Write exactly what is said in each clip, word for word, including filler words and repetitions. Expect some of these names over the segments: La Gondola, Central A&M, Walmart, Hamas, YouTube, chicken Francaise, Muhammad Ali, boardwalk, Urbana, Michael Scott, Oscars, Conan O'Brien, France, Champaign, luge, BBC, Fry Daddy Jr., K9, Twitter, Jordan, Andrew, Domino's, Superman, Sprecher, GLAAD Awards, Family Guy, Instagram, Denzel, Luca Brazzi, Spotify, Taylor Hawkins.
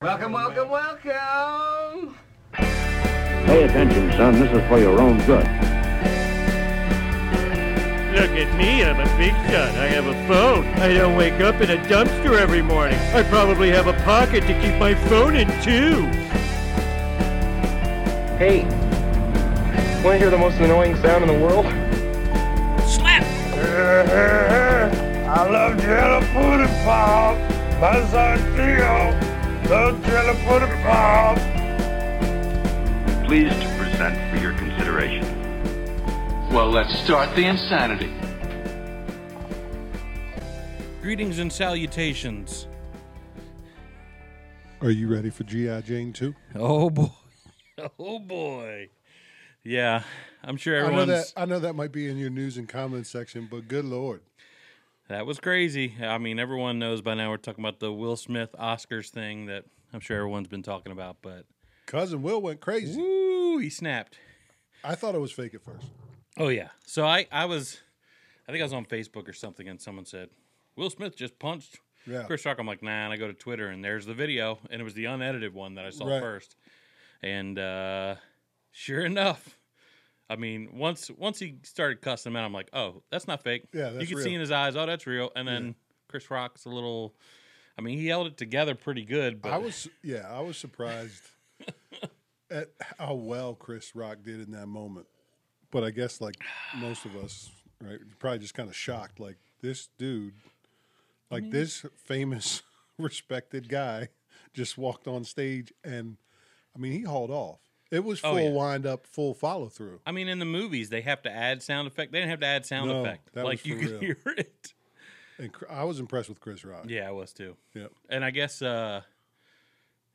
Welcome, welcome, welcome! Pay attention, son. This is for your own good. Look at me. I'm a big shot. I have a phone. I don't wake up in a dumpster every morning. I probably have a pocket to keep my phone in, too. Hey, want to hear the most annoying sound in the world? Slap! I love Jellipudding Pop. My son, Theo. Pleased to present for your consideration. Well, let's start the insanity. Greetings and salutations. Are you ready for G I Jane two? Oh boy! Oh boy! Yeah, I'm sure everyone's. I know that, I know that might be in your news and comments section, but good Lord. That was crazy. I mean, everyone knows by now we're talking about the Will Smith Oscars thing that I'm sure everyone's been talking about, but... Cousin Will went crazy. Woo, he snapped. I thought it was fake at first. Oh, yeah. So I, I was... I think I was on Facebook or something, and someone said, Will Smith just punched yeah. Chris Rock. I'm like, nah, and I go to Twitter, and there's the video, and it was the unedited one that I saw right. first. And uh, sure enough... I mean, once once he started cussing him out, I'm like, oh, that's not fake. Yeah, that's You can real. see in his eyes, oh, that's real. And then yeah. Chris Rock's a little, I mean, he held it together pretty good. But I was, yeah, I was surprised at how well Chris Rock did in that moment. But I guess like most of us, right, probably just kind of shocked. Like this dude, like I mean, this famous, respected guy just walked on stage and, I mean, he hauled off. It was full oh, yeah. wind-up, full follow-through. I mean, in the movies, they have to add sound effect. They didn't have to add sound no, effect. That like, was for you could real. hear it. And I was impressed with Chris Rock. Yeah, I was, too. Yeah. And I guess, uh,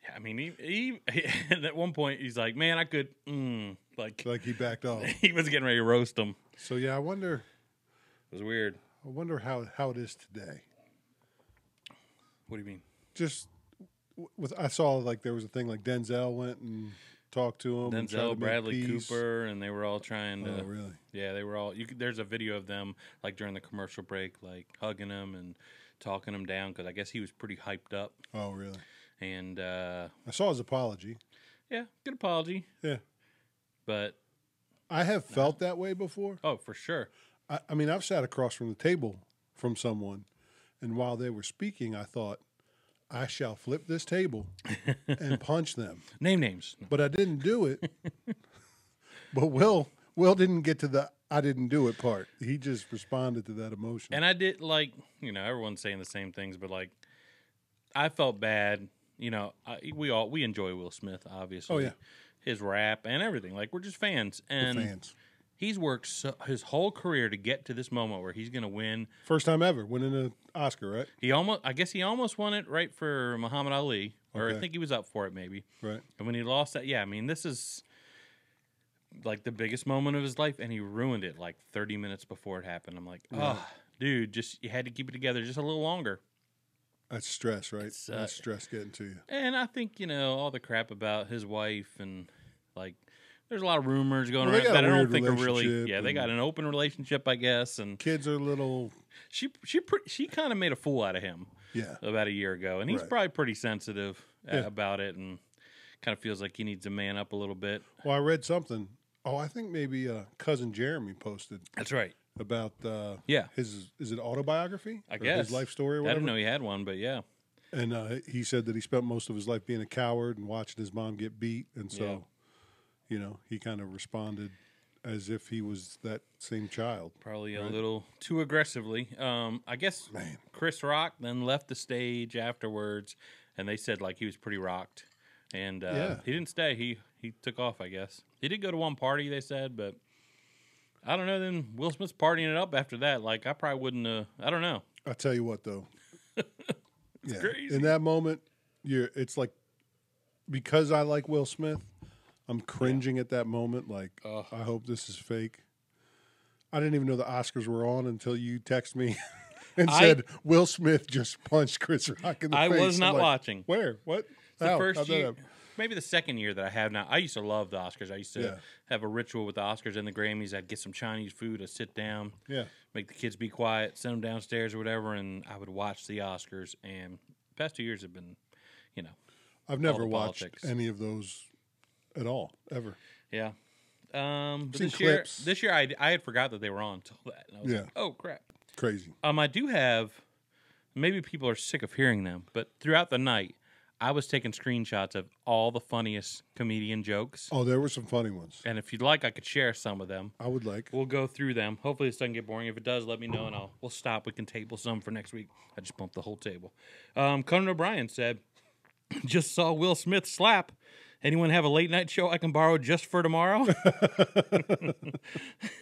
yeah, I mean, he, he, he at one point, he's like, man, I could, mm, like. Like he backed off. He was getting ready to roast him. So, yeah, I wonder. It was weird. I wonder how, how it is today. What do you mean? Just, with I saw, like, there was a thing, like, Denzel went and. Talk to him. Denzel, Bradley Cooper, and they were all trying to. Oh, really? Yeah, they were all. You could, there's a video of them like during the commercial break, like hugging him and talking him down because I guess he was pretty hyped up. Oh, really? And uh, I saw his apology. Yeah, good apology. Yeah, but I have no. felt that way before. Oh, for sure. I, I mean, I've sat across from the table from someone, and while they were speaking, I thought. I shall flip this table and punch them. Name names. But I didn't do it. But Will Will didn't get to the I didn't do it part. He just responded to that emotion. And I did, like, you know, everyone's saying the same things, but, like, I felt bad. You know, I, we all, we enjoy Will Smith, obviously. Oh, yeah. His rap and everything. Like, we're just fans. And we're fans. He's worked so, his whole career to get to this moment where he's going to win. First time ever winning an Oscar, right? He almost, I guess he almost won it right for Muhammad Ali, or okay. I think he was up for it maybe. Right. And when he lost that, yeah, I mean, this is like the biggest moment of his life, and he ruined it like thirty minutes before it happened. I'm like, oh, right. dude, just you had to keep it together just a little longer. That's stress, right? It's, uh, That's stress getting to you. And I think, you know, all the crap about his wife and like, there's a lot of rumors going well, around that I don't think are really. Yeah, they got an open relationship, I guess, and kids are little. She she she kind of made a fool out of him. Yeah, about a year ago, and he's right. probably pretty sensitive yeah. about it, and kind of feels like he needs to man up a little bit. Well, I read something. Oh, I think maybe uh, cousin Jeremy posted. That's right. About uh, yeah, his is it autobiography? I guess his life story. Or whatever? I didn't know he had one, but yeah. And uh, he said that he spent most of his life being a coward and watching his mom get beat, and so. Yeah. You know, he kind of responded as if he was that same child. Probably right? a little too aggressively. Um, I guess Man. Chris Rock then left the stage afterwards, and they said, like, he was pretty rocked. And uh, yeah. he didn't stay. He he took off, I guess. He did go to one party, they said, but I don't know. Then Will Smith's partying it up after that. Like, I probably wouldn't uh, – I don't know. I'll tell you what, though. It's yeah. crazy. In that moment, you're, it's like because I like Will Smith – I'm cringing yeah. at that moment, like, uh, I hope this is fake. I didn't even know the Oscars were on until you text me and I, said, Will Smith just punched Chris Rock in the I face. I was not like, watching. Where? What? The How? first How'd year, maybe the second year that I have now. I used to love the Oscars. I used to yeah. have a ritual with the Oscars and the Grammys. I'd get some Chinese food. I'd sit down, yeah. make the kids be quiet, send them downstairs or whatever, and I would watch the Oscars. And the past two years have been, you know. I've never watched politics. any of those at all, ever. Yeah. Um, but this year, this year I, I had forgot that they were on until that. And I was yeah. like, oh, crap. Crazy. Um, I do have, maybe people are sick of hearing them, but throughout the night, I was taking screenshots of all the funniest comedian jokes. Oh, there were some funny ones. And if you'd like, I could share some of them. I would like. We'll go through them. Hopefully this doesn't get boring. If it does, let me know, and I'll we'll stop. We can table some for next week. I just bumped the whole table. Um, Conan O'Brien said, just saw Will Smith slap. Anyone have a late night show I can borrow just for tomorrow?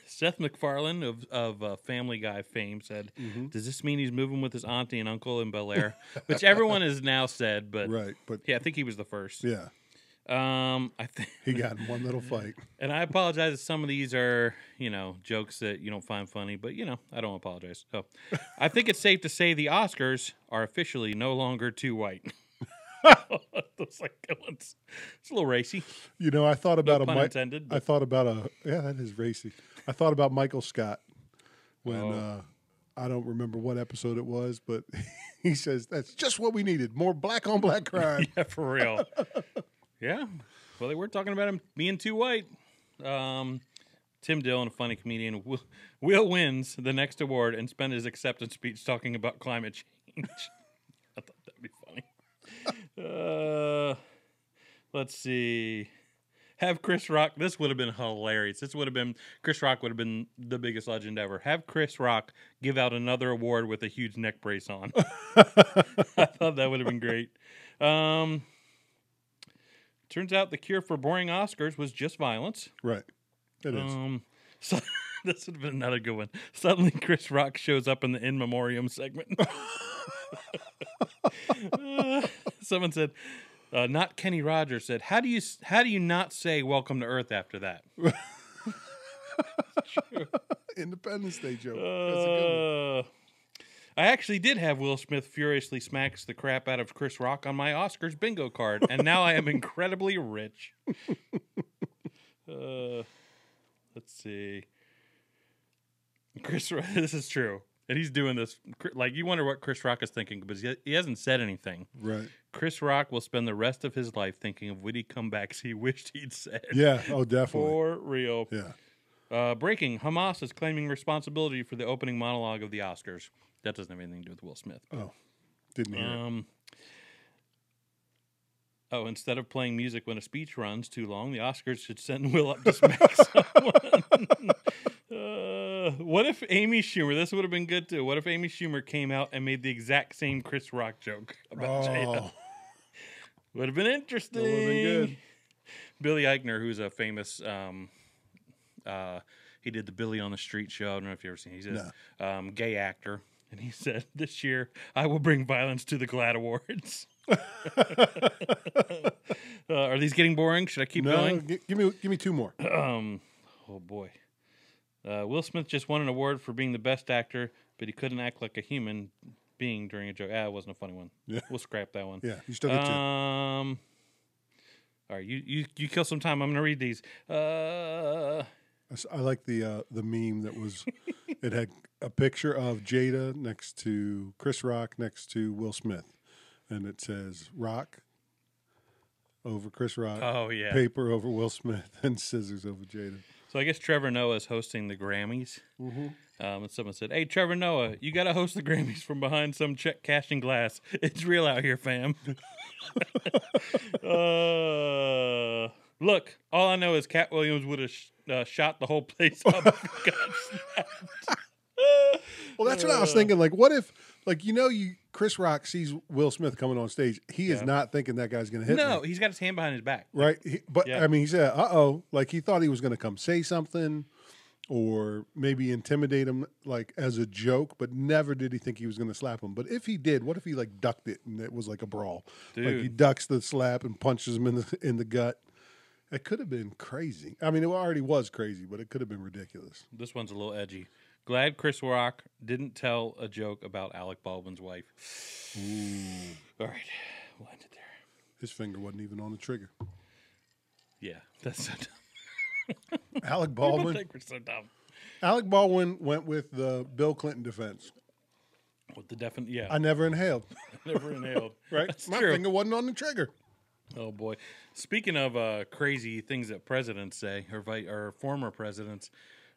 Seth MacFarlane of, of uh, Family Guy fame said, mm-hmm. does this mean he's moving with his auntie and uncle in Bel Air? Which everyone has now said, but, right, but yeah, I think he was the first. Yeah. Um, I th- He got in one little fight. And I apologize if some of these are, you know, jokes that you don't find funny, but, you know, I don't apologize. So I think it's safe to say the Oscars are officially no longer too white. It's like it's, it's a little racy. You know, I thought about no a pun Mi- intended, I thought about a yeah, that is racy. I thought about Michael Scott when oh. uh, I don't remember what episode it was, but he says that's just what we needed, more black on black crime. Yeah, for real. Yeah. Well, they were talking about him being too white. Um, Tim Dillon, a funny comedian, will, will wins the next award and spend his acceptance speech talking about climate change. I thought that'd be funny. Uh, let's see. Have Chris Rock. This would have been hilarious. This would have been Chris Rock would have been the biggest legend ever. Have Chris Rock give out another award with a huge neck brace on. I thought that would have been great. Um, turns out the cure for boring Oscars was just violence. Right. It is. Um, so this would have been another good one. Suddenly, Chris Rock shows up in the in memoriam segment. uh, someone said, uh, not Kenny Rogers said, how do you how do you not say welcome to Earth after that? Independence Day joke. Uh, That's a good one. I actually did have Will Smith furiously smacks the crap out of Chris Rock on my Oscars bingo card, and now I am incredibly rich. Uh, let's see. Chris, this is true. And he's doing this, like, you wonder what Chris Rock is thinking, but he hasn't said anything. Right. Chris Rock will spend the rest of his life thinking of witty comebacks he wished he'd said. Yeah, oh, definitely. For real. Yeah. Uh, breaking, Hamas is claiming responsibility for the opening monologue of the Oscars. That doesn't have anything to do with Will Smith. Oh, didn't hear um, it. Oh, instead of playing music when a speech runs too long, the Oscars should send Will up to smack someone. Uh, what if Amy Schumer, this would have been good too, what if Amy Schumer came out and made the exact same Chris Rock joke about oh. Jada? Would have been interesting. Would have been good. Billy Eichner, who's a famous, um, uh, he did the Billy on the Street show. I don't know if you've ever seen it. He's a no. um, gay actor. And he said, this year, I will bring violence to the GLAAD Awards. uh, are these getting boring? Should I keep no, going? G- give me, give me two more. Um, oh, boy. Uh, Will Smith just won an award for being the best actor, but he couldn't act like a human being during a joke. Ah, it wasn't a funny one. Yeah. We'll scrap that one. Yeah, you still get um, two. All right, you, you, you kill some time. I'm going to read these. Uh, I like the uh, the meme that was, it had a picture of Jada next to Chris Rock next to Will Smith, and it says Rock over Chris Rock, oh yeah, paper over Will Smith, and scissors over Jada. So I guess Trevor Noah is hosting the Grammys. Mm-hmm. Um, and someone said, hey, Trevor Noah, you got to host the Grammys from behind some check cashing glass. It's real out here, fam. uh, look, all I know is Cat Williams would have sh- uh, shot the whole place up. Well, that's what I was thinking. Like, what if, like, you know, you Chris Rock sees Will Smith coming on stage. He yeah. is not thinking that guy's going to hit no, him. No, he's got his hand behind his back. Right? He, but, yeah. I mean, he said, uh-oh. Like, he thought he was going to come say something or maybe intimidate him, like, as a joke, but never did he think he was going to slap him. But if he did, what if he, like, ducked it and it was like a brawl? Dude. Like, he ducks the slap and punches him in the, in the gut. It could have been crazy. I mean, it already was crazy, but it could have been ridiculous. This one's a little edgy. Glad Chris Rock didn't tell a joke about Alec Baldwin's wife. Ooh. All right. We'll end it there. His finger wasn't even on the trigger. Yeah. That's so dumb. Alec Baldwin. People think we're so dumb. Alec Baldwin went with the Bill Clinton defense. With the defin- yeah. I never inhaled. I never inhaled. Right? That's My true. finger wasn't on the trigger. Oh, boy. Speaking of uh, crazy things that presidents say, or, vi- or former presidents,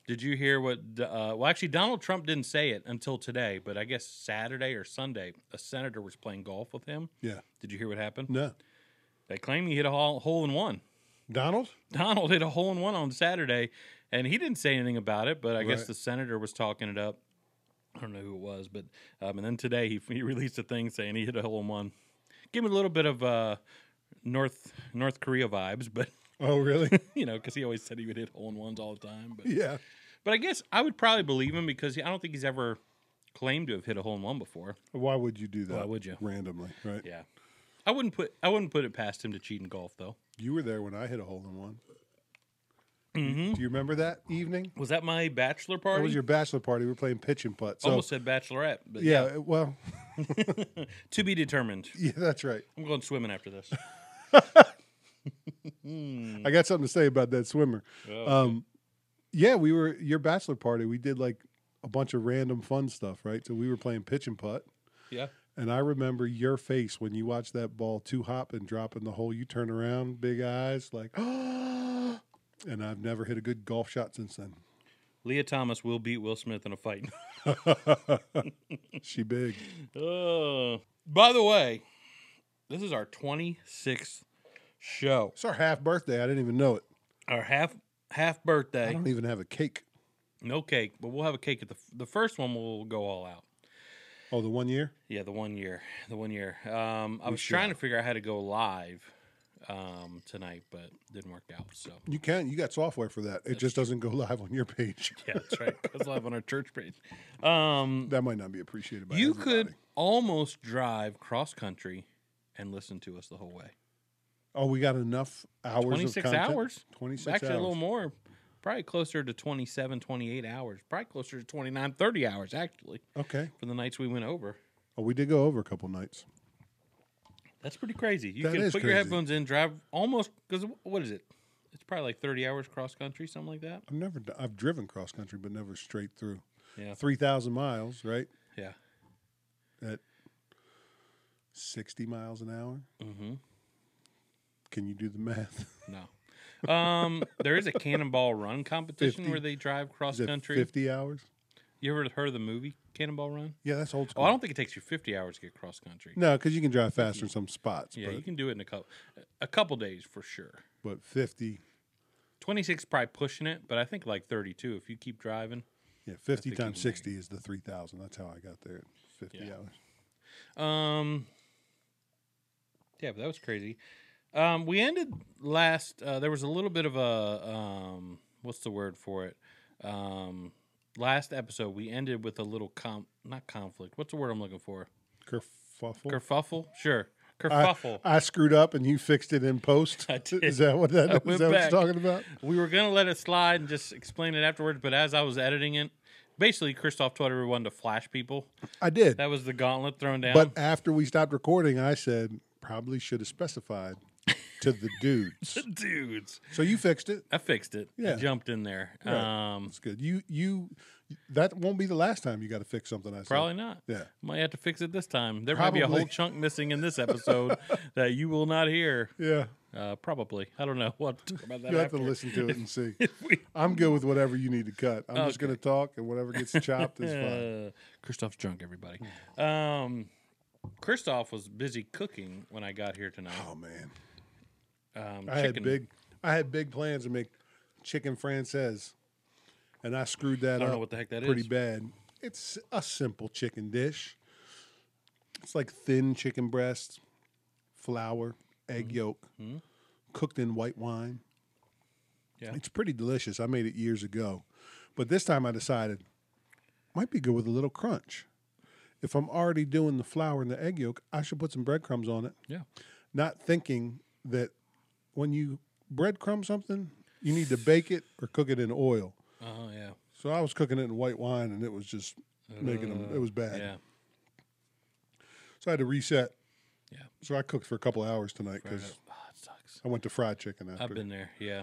did you hear what... Uh, well, actually, Donald Trump didn't say it until today, but I guess Saturday or Sunday, a senator was playing golf with him. Yeah. Did you hear what happened? No. They claim he hit a hole in one. Donald? Donald hit a hole in one on Saturday, and he didn't say anything about it, but I right. guess the senator was talking it up. I don't know who it was, but... Um, and then today, he, he released a thing saying he hit a hole in one. Give me a little bit of... Uh, North North Korea vibes, but oh really? You know, because he always said he would hit hole in ones all the time. But yeah, but I guess I would probably believe him because I don't think he's ever claimed to have hit a hole in one before. Why would you do that? Why would you randomly? Right? Yeah, I wouldn't put I wouldn't put it past him to cheat in golf though. You were there when I hit a hole in one. Mm-hmm. Do you remember that evening? Was that my bachelor party? It was your bachelor party. We were playing pitch and putt. So. Almost said bachelorette. But yeah, yeah. Well, to be determined. Yeah, that's right. I'm going swimming after this. I got something to say about that swimmer. Oh, um, yeah, we were your bachelor party. We did like a bunch of random fun stuff, right? So we were playing pitch and putt. Yeah. And I remember your face when you watched that ball two hop and drop in the hole. You turn around, big eyes, like, oh, and I've never hit a good golf shot since then. Leah Thomas will beat Will Smith in a fight. She big. Uh, by the way, this is our twenty-sixth show. It's our half birthday. I didn't even know it. Our half half birthday. I don't even have a cake. No cake, but we'll have a cake at the the first one. We'll go all out. Oh, the one year? Yeah, the one year. The one year. Um, I we was should. trying to figure out how to go live um, tonight, but it didn't work out. So you can. You got software for that. It that's just doesn't go live on your page. Yeah, that's right. It goes live on our church page. Um, that might not be appreciated by you everybody. Could almost drive cross country and listen to us the whole way. Oh, we got enough hours twenty-six of content? hours. twenty-six Actually, hours. Actually, a little more. Probably closer to twenty-seven, twenty-eight hours. Probably closer to twenty-nine, thirty hours, actually. Okay. For the nights we went over. Oh, we did go over a couple nights. That's pretty crazy. You that can put crazy. your headphones in, drive almost, because what is it? It's probably like thirty hours cross-country, something like that. I've never, I've driven cross-country, but never straight through. Yeah. three thousand miles, right? Yeah. At sixty miles an hour? Mm-hmm. Can you do the math? No. Um, there is a Cannonball Run competition fifty where they drive cross country. fifty hours? You ever heard of the movie Cannonball Run? Yeah, that's old school. Oh, I don't think it takes you fifty hours to get cross country. No, because you can drive faster in some spots. Yeah, but you can do it in a couple a couple days for sure. But fifty? twenty-six probably pushing it, but I think like thirty-two if you keep driving. Yeah, fifty times sixty making. Is the three thousand. That's how I got there at fifty yeah. hours. Um. Yeah, but that was crazy. Um, we ended last, uh, there was a little bit of a, um, what's the word for it? Um, last episode, we ended with a little, com- not conflict, what's the word I'm looking for? Kerfuffle? Kerfuffle? Sure. Kerfuffle. I, I screwed up and you fixed it in post? I did. Is that what that I is that what you're talking about? We were going to let it slide and just explain it afterwards, but as I was editing it, basically, Christoph told everyone to flash people. I did. That was the gauntlet thrown down. But after we stopped recording, I said, probably should have specified. To the dudes. The dudes. So you fixed it. I fixed it. Yeah. I jumped in there. Right. Um, That's good. You, you, that won't be the last time you got to fix something I said. Probably not. Yeah. Might have to fix it this time. There probably. might be a whole chunk missing in this episode that you will not hear. Yeah. Uh, probably. I don't know. We'll have to talk about that You'll after. have to listen to it and see. we... I'm good with whatever you need to cut. I'm okay. just going to talk, and whatever gets chopped is fine. Uh, Christoph's drunk, everybody. Um, Christoph was busy cooking when I got here tonight. Oh, man. Um, I had big, I had big plans to make chicken Francaise, and I screwed that up. I don't up know what the heck that pretty is. Pretty bad. It's a simple chicken dish. It's like thin chicken breast, flour, egg mm-hmm. yolk, mm-hmm. cooked in white wine. Yeah, it's pretty delicious. I made it years ago, but this time I decided might be good with a little crunch. If I'm already doing the flour and the egg yolk, I should put some breadcrumbs on it. Yeah, not thinking that. When you breadcrumb something, you need to bake it or cook it in oil. Oh, uh, yeah. So I was cooking it in white wine, and it was just uh, making them, it was bad. Yeah. So I had to reset. Yeah. So I cooked for a couple hours tonight because oh, it sucks. I went to fried chicken after. I've been there, yeah.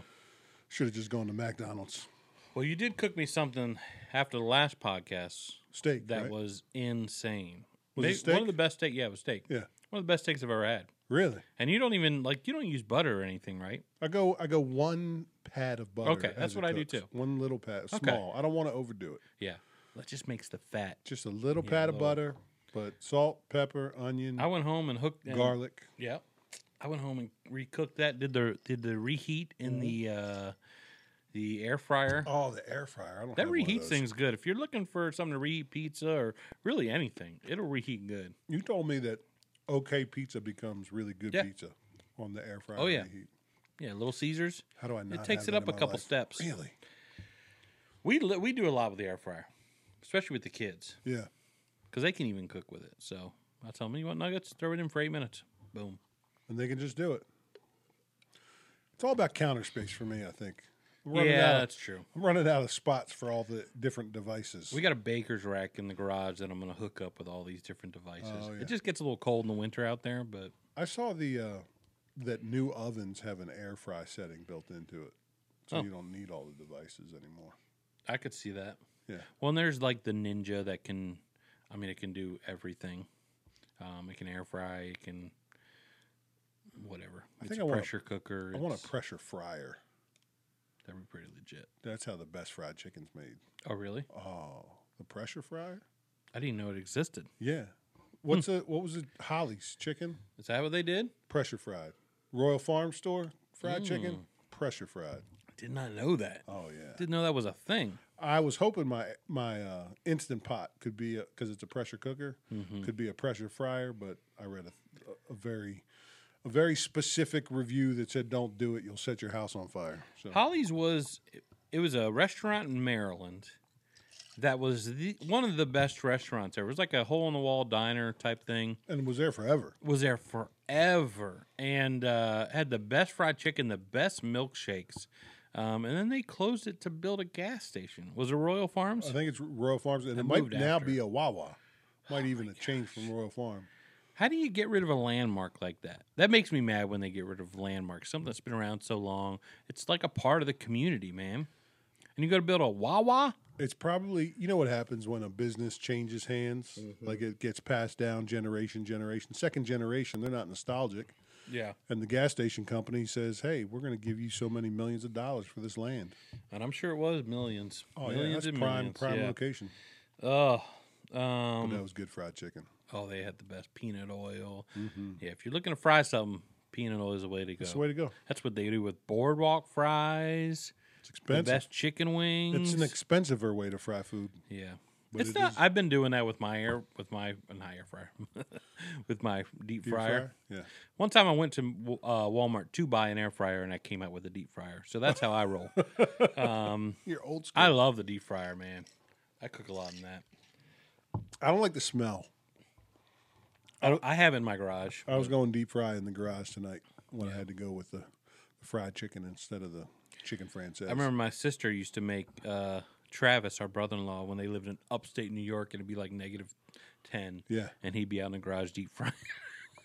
Should have just gone to McDonald's. Well, you did cook me something after the last podcast. Steak, that right? was insane. Was Maybe, it steak? One of the best steak, yeah, it was steak. Yeah. One of the best steaks I've ever had. Really? And you don't even, like, you don't use butter or anything, right? I go I go one pat of butter. Okay, that's what I do too. One little pat, okay. Small. I don't want to overdo it. Yeah. That just makes the fat. Just a little yeah, pat a little. of butter, but salt, pepper, onion. I went home and hooked and, garlic. Yeah. I went home and recooked that. Did the did the reheat in the uh, the air fryer? Oh, the air fryer! I don't that have reheat one of those. Thing's good. If you're looking for something to reheat, pizza or really anything, it'll reheat good. You told me that okay pizza becomes really good yeah. pizza on the air fryer. Oh yeah, reheat. Yeah. Little Caesars. How do I not? It takes have it up a couple life? steps. Really? We li we do a lot with the air fryer, especially with the kids. Yeah, because they can even cook with it. So I tell them, you want nuggets? Throw it in for eight minutes. Boom. And they can just do it. It's all about counter space for me, I think. Yeah, that's true. I'm running out of spots for all the different devices. We got a baker's rack in the garage that I'm going to hook up with all these different devices. Oh, yeah. It just gets a little cold in the winter out there, but I saw the uh, that new ovens have an air fry setting built into it, so oh. you don't need all the devices anymore. I could see that. Yeah. Well, and there's like the Ninja that can, I mean, it can do everything. Um, it can air fry. It can. Whatever. I it's think a I want pressure a, cooker. I want a pressure fryer. That would be pretty legit. That's how the best fried chicken's made. Oh, really? Oh, the pressure fryer? I didn't know it existed. Yeah. What's hmm. a, What was it? Holly's chicken? Is that what they did? Pressure fried. Royal Farm store fried mm. chicken, pressure fried. I did not know that. Oh, yeah. Didn't know that was a thing. I was hoping my my uh, Instant Pot could be, because it's a pressure cooker, mm-hmm. could be a pressure fryer, but I read a, a, a very... A very specific review that said, "Don't do it. You'll set your house on fire." So. Holly's was it was a restaurant in Maryland that was the, one of the best restaurants ever. It was like a hole in the wall diner type thing, and was there forever. Was there forever, and uh, had the best fried chicken, the best milkshakes, um, and then they closed it to build a gas station. Was it Royal Farms? I think it's Royal Farms, and I it might after. now be a Wawa. Might oh even a change from Royal Farm. How do you get rid of a landmark like that? That makes me mad when they get rid of landmarks. Something that's been around so long. It's like a part of the community, man. And you go to build a Wawa? It's probably, you know what happens when a business changes hands? Mm-hmm. Like it gets passed down generation, generation. Second generation, they're not nostalgic. Yeah. And the gas station company says, hey, we're going to give you so many millions of dollars for this land. And I'm sure it was millions. Oh, millions yeah, that's and prime, millions. prime yeah. location. Oh. Um, but that was good fried chicken. Oh, they had the best peanut oil. Mm-hmm. Yeah, if you're looking to fry something, peanut oil is the way to go. That's the way to go. That's what they do with boardwalk fries. It's expensive. The best chicken wings. It's an expensiver way to fry food. Yeah, but it's it not. Is. I've been doing that with my air, with my not air fryer, with my deep, deep fryer. fryer. Yeah. One time I went to uh, Walmart to buy an air fryer, and I came out with a deep fryer. So that's how I roll. Um, you're old school. I love the deep fryer, man. I cook a lot in that. I don't like the smell. I, I have in my garage. I was going deep fry in the garage tonight when yeah. I had to go with the, the fried chicken instead of the chicken franchise. I remember my sister used to make uh, Travis, our brother-in-law, when they lived in upstate New York, and it'd be like negative ten. Yeah. And he'd be out in the garage deep frying.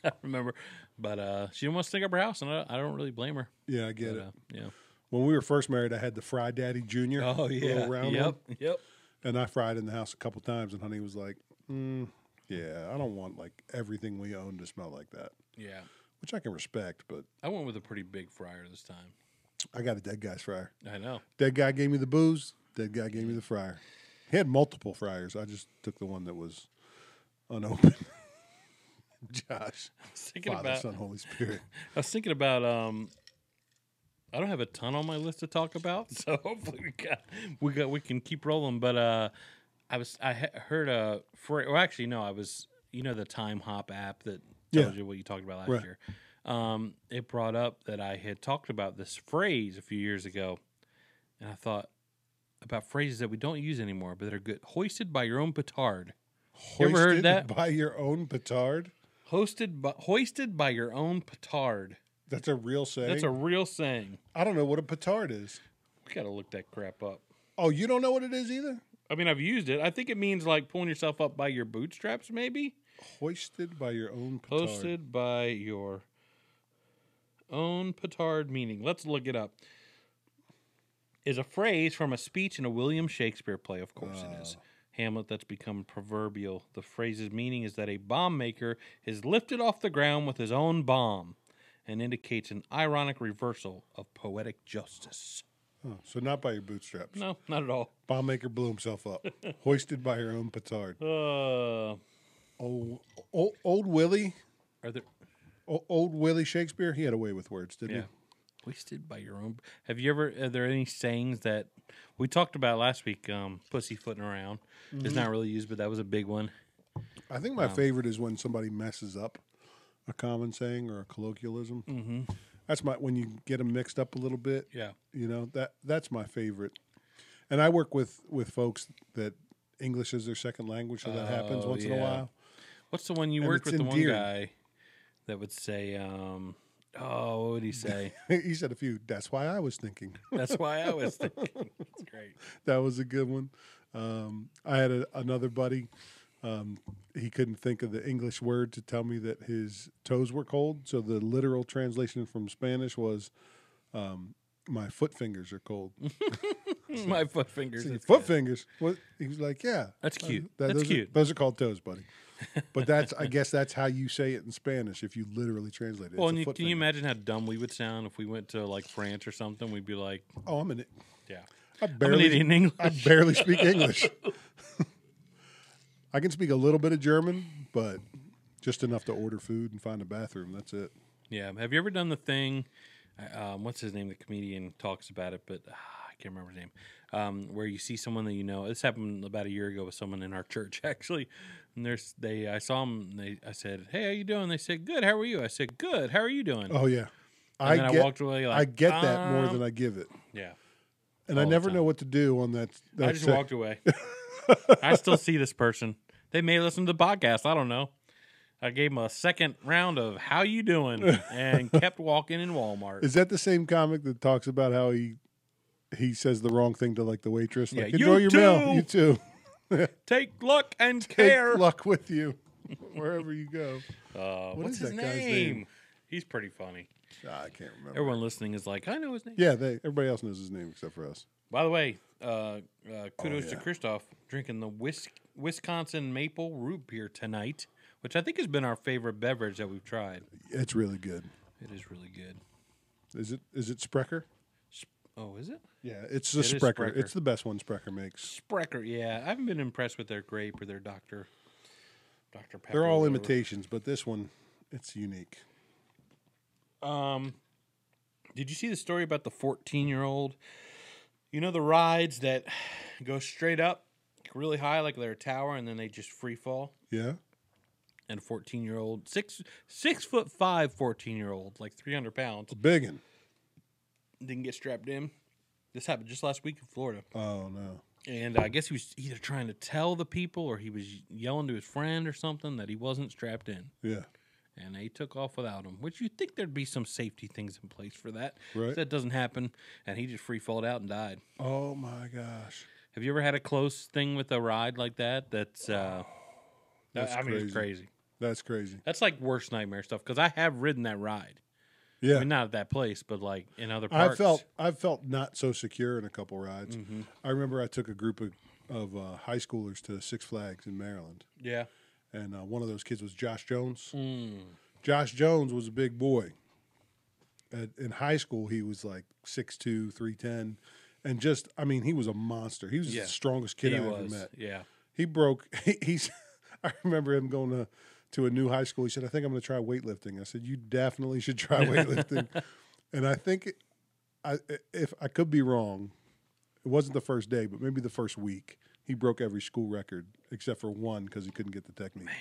I remember. But uh, she didn't want to stink up her house, and I, I don't really blame her. Yeah, I get but, it. Uh, yeah. When we were first married, I had the Fry Daddy Junior Oh, yeah. Little round yep, one. Yep. And I fried in the house a couple times, and honey was like, hmm. Yeah, I don't want, like, everything we own to smell like that. Yeah. Which I can respect, but... I went with a pretty big fryer this time. I got a dead guy's fryer. I know. Dead guy gave me the booze. Dead guy gave me the fryer. He had multiple fryers. I just took the one that was unopened. Josh. I was thinking Father, about... Son, Holy Spirit. I was thinking about... um. I don't have a ton on my list to talk about, so hopefully we got we, got, we can keep rolling, but... uh. I was I heard a phrase, or actually no, I was you know the Time Hop app that tells yeah. you what you talked about last right. year. Um, it brought up that I had talked about this phrase a few years ago, and I thought about phrases that we don't use anymore, but that are good. Hoisted by your own petard. Hoisted you ever heard that? By your own petard. Hosted by, hoisted by your own petard. That's a real saying. That's a real saying. I don't know what a petard is. We gotta look that crap up. Oh, you don't know what it is either? I mean, I've used it. I think it means like pulling yourself up by your bootstraps, maybe. Hoisted by your own petard. Hoisted by your own petard meaning. Let's look it up. Is a phrase from a speech in a William Shakespeare play. Of course uh, it is. hamlet that's become proverbial. The phrase's meaning is that a bomb maker is lifted off the ground with his own bomb and indicates an ironic reversal of poetic justice. Oh, so not by your bootstraps. No, not at all. Bomb maker blew himself up, hoisted by her own petard. Uh, oh, old, old Willie. Are there... O- old Willie Shakespeare, he had a way with words, didn't yeah. he? Hoisted by your own. Have you ever, are there any sayings that we talked about last week? Um, pussyfooting around. Mm-hmm. It's not really used, but that was a big one. I think my um, favorite is when somebody messes up a common saying or a colloquialism. Mm-hmm. That's my, when you get them mixed up a little bit. Yeah. You know, that that's my favorite. And I work with, with folks that English is their second language, so that oh, happens once yeah. in a while. What's the one you and worked with endearing. The one guy that would say, um, oh, what would he say? He said a few, that's why I was thinking. That's why I was thinking. That's great. That was a good one. Um, I had a, another buddy. Um, he couldn't think of the English word to tell me that his toes were cold. So the literal translation from Spanish was, um, my foot fingers are cold. So, my foot fingers. So foot good. Fingers. What? He was like, yeah. That's cute. Uh, that, that's those cute. Are, those are called toes, buddy. But that's, I guess that's how you say it in Spanish if you literally translate it. Well, and you, can finger. You imagine how dumb we would sound if we went to like France or something? We'd be like, oh, I'm an it. Yeah. I barely, I'm an in English. I barely speak English. I can speak a little bit of German, but just enough to order food and find a bathroom. That's it. Yeah. Have you ever done the thing? Um, what's his name? The comedian talks about it, but uh, I can't remember his name. Um, where you see someone that you know. This happened about a year ago with someone in our church, actually. And there's they. I saw them. And they. I said, "Hey, how you doing?" They said, "Good. How are you?" I said, "Good. How are you doing?" Oh yeah. And I then get, I walked away. Like, I get um, that more than I give it. Yeah. And I never know what to do on that. that I just sec- walked away. I still see this person. They may listen to the podcast. I don't know. I gave him a second round of how you doing and kept walking in Walmart. Is that the same comic that talks about how he he says the wrong thing to like the waitress? Like, yeah, enjoy you your too. Meal. You too. Take luck and Take care. Take luck with you wherever you go. Uh, what what's is his that name? Guy's name? He's pretty funny. Ah, I can't remember. Everyone listening is like, I know his name. Yeah, they, everybody else knows his name except for us. By the way, uh, uh, kudos oh, yeah. to Christoph drinking the Wis- Wisconsin Maple Root Beer tonight, which I think has been our favorite beverage that we've tried. It's really good. It is really good. Is it? Is it Sprecher? Sp- oh, is it? Yeah, it's the it Sprecher. Sprecher. It's the best one Sprecher makes. Sprecher, yeah. I haven't been impressed with their grape or their Doctor Doctor Pepper. They're all whatever. Imitations, but this one, it's unique. Um, did you see the story about the fourteen-year-old? You know the rides that go straight up, really high, like they're a tower, and then they just free fall? Yeah. And a fourteen-year-old, six six foot five fourteen-year-old, like three hundred pounds. Biggin. Didn't get strapped in. This happened just last week in Florida. Oh, no. And uh, I guess he was either trying to tell the people or he was yelling to his friend or something that he wasn't strapped in. Yeah. And they took off without him, which you'd think there'd be some safety things in place for that. Right. That doesn't happen, and he just free-falled out and died. Oh, my gosh. Have you ever had a close thing with a ride like that? That's, uh, that's I mean, crazy. It's crazy. That's crazy. That's like worst nightmare stuff because I have ridden that ride. Yeah, I mean, not at that place, but like in other parts. I felt I felt not so secure in a couple rides. Mm-hmm. I remember I took a group of of uh, high schoolers to Six Flags in Maryland. Yeah, and uh, one of those kids was Josh Jones. Mm. Josh Jones was a big boy. At, in high school, he was like six two, three ten, and just I mean, he was a monster. He was yeah. the strongest kid he I was. ever met. Yeah, he broke. He, he's. I remember him going to. to a new high school. He said, I think I'm going to try weightlifting. I said, you definitely should try weightlifting. And I think, it, I if I could be wrong, it wasn't the first day, but maybe the first week, he broke every school record except for one because he couldn't get the technique. Man.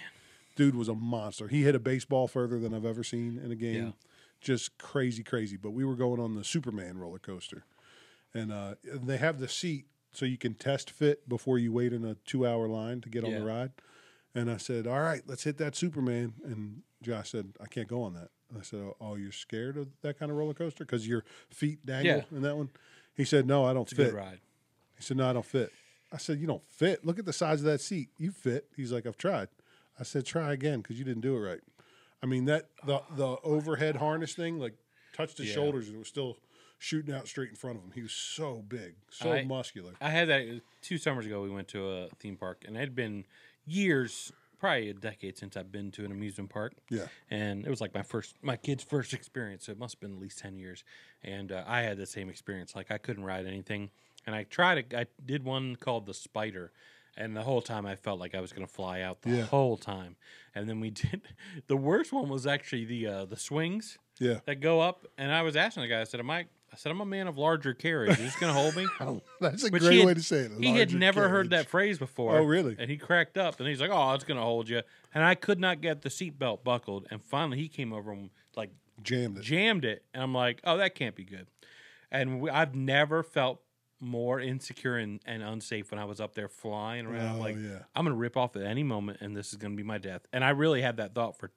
Dude was a monster. He hit a baseball further than I've ever seen in a game. Yeah. Just crazy, crazy. But we were going on the Superman roller coaster. And uh, they have the seat so you can test fit before you wait in a two-hour line to get yeah. on the ride. And I said, all right, let's hit that Superman. And Josh said, I can't go on that. And I said, oh, oh, you're scared of that kind of roller coaster? Because your feet dangle yeah. in that one? He said, no, I don't it's fit. It's a good ride. He said, no, I don't fit. I said, you don't fit? Look at the size of that seat. You fit. He's like, I've tried. I said, try again because you didn't do it right. I mean, that the, the overhead harness thing, like, touched his yeah. shoulders and it was still shooting out straight in front of him. He was so big, so I, muscular. I had that two summers ago. We went to a theme park, and it had been years, probably a decade since I've been to an amusement park. Yeah. And it was like my first, my kid's first experience. So it must have been at least ten years. And uh, I had the same experience. Like, I couldn't ride anything. And I tried it. I did one called the Spider. And the whole time I felt like I was going to fly out the yeah. whole time. And then we did. The worst one was actually the uh, the swings yeah. that go up. And I was asking the guy, I said, am I, I said, I'm a man of larger carriage. You're just going to hold me? oh, that's a Which great had, way to say it. He had never carriage. heard that phrase before. Oh, really? And he cracked up. And he's like, oh, it's going to hold you. And I could not get the seatbelt buckled. And finally he came over and like jammed it. Jammed it. And I'm like, oh, that can't be good. And we, I've never felt more insecure and, and unsafe when I was up there flying around. Oh, I'm like, yeah. I'm going to rip off at any moment, and this is going to be my death. And I really had that thought for,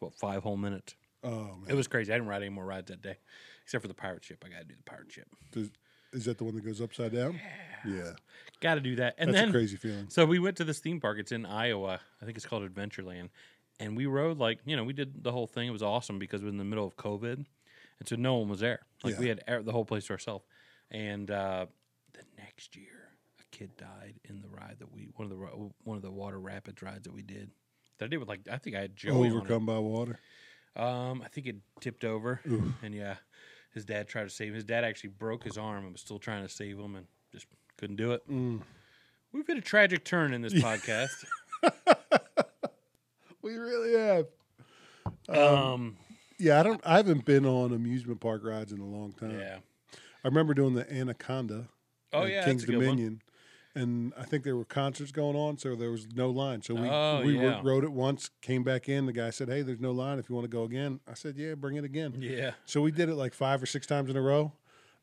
what, five whole minutes. Oh, man. It was crazy. I didn't ride any more rides that day, except for the pirate ship. I got to do the pirate ship. Does, is that the one that goes upside down? Yeah. yeah. Got to do that. And That's then, a crazy feeling. So we went to this theme park. It's in Iowa. I think it's called Adventureland. And we rode, like, you know, we did the whole thing. It was awesome because it was in the middle of COVID, and so no one was there. Like, yeah. we had the whole place to ourselves. And uh, the next year, a kid died in the ride that we one of the one of the water rapids rides that we did. That I did with like I think I had Joey overcome by water. Um, I think it tipped over, Oof. and yeah, his dad tried to save him. His dad actually broke his arm and was still trying to save him, and just couldn't do it. Mm. We've hit a tragic turn in this podcast. We really have. Um, um, yeah, I don't. I haven't been on amusement park rides in a long time. Yeah. I remember doing the Anaconda oh, at yeah, King's Dominion, and I think there were concerts going on, so there was no line. So we, oh, we yeah. rode it once, came back in. The guy said, hey, there's no line if you want to go again. I said, yeah, bring it again. Yeah. So we did it like five or six times in a row.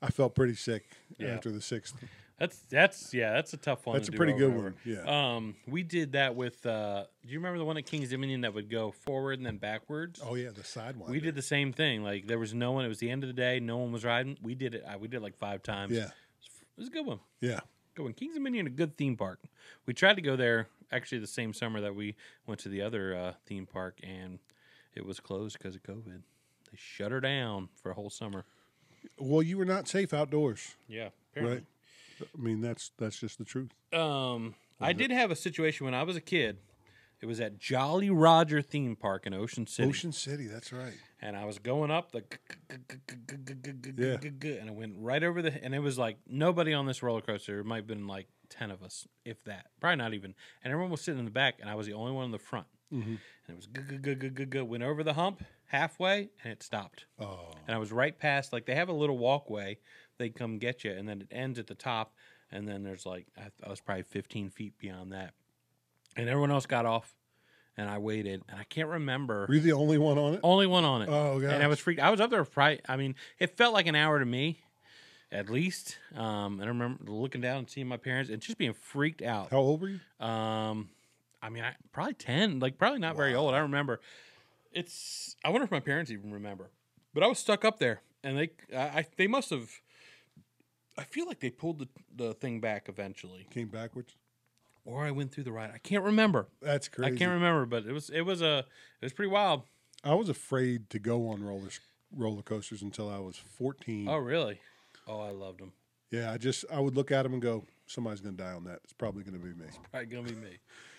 I felt pretty sick yeah. after the sixth. That's, that's yeah, that's a tough one. That's to a do pretty good one, yeah. Um, we did that with, uh, do you remember the one at King's Dominion that would go forward and then backwards? Oh, yeah, the sidewinder. We did the same thing. Like, there was no one. It was the end of the day. No one was riding. We did it. We did it like five times. Yeah. It was a good one. Yeah. Good one. King's Dominion, a good theme park. We tried to go there actually the same summer that we went to the other uh, theme park, and it was closed because of COVID. They shut her down for a whole summer. Well, you were not safe outdoors. Yeah, apparently. Right? I mean, that's that's just the truth. Um, I did have a situation when I was a kid. It was at Jolly Roger theme park in Ocean City. Ocean City, that's right. And I was going up the... Yeah. And I went right over the... And it was like nobody on this roller coaster. It might have been like ten of us, if that. Probably not even. And everyone was sitting in the back, and I was the only one in the front. Mm-hmm. And it was... G-g-g-g-g-g-g. Went over the hump halfway, and it stopped. Oh. And I was right past... Like, they have a little walkway... They come get you, and then it ends at the top, and then there's like I, I was probably fifteen feet beyond that, and everyone else got off, and I waited, and I can't remember. Were you the only one on it? Only one on it. Oh god! And I was freaked. I was up there probably. I mean, it felt like an hour to me, at least. Um, and I remember looking down and seeing my parents, and just being freaked out. How old were you? Um, I mean, I probably ten. Like probably not wow. very old. I remember. It's. I wonder if my parents even remember. But I was stuck up there, and they. I, I they must have. I feel like they pulled the, the thing back eventually. Came backwards, or I went through the ride. I can't remember. That's crazy. I can't remember, but it was it was a it was pretty wild. I was afraid to go on roller roller coasters until I was fourteen. Oh really? Oh, I loved them. Yeah, I just I would look at them and go, somebody's gonna die on that. It's probably gonna be me. It's probably gonna be me.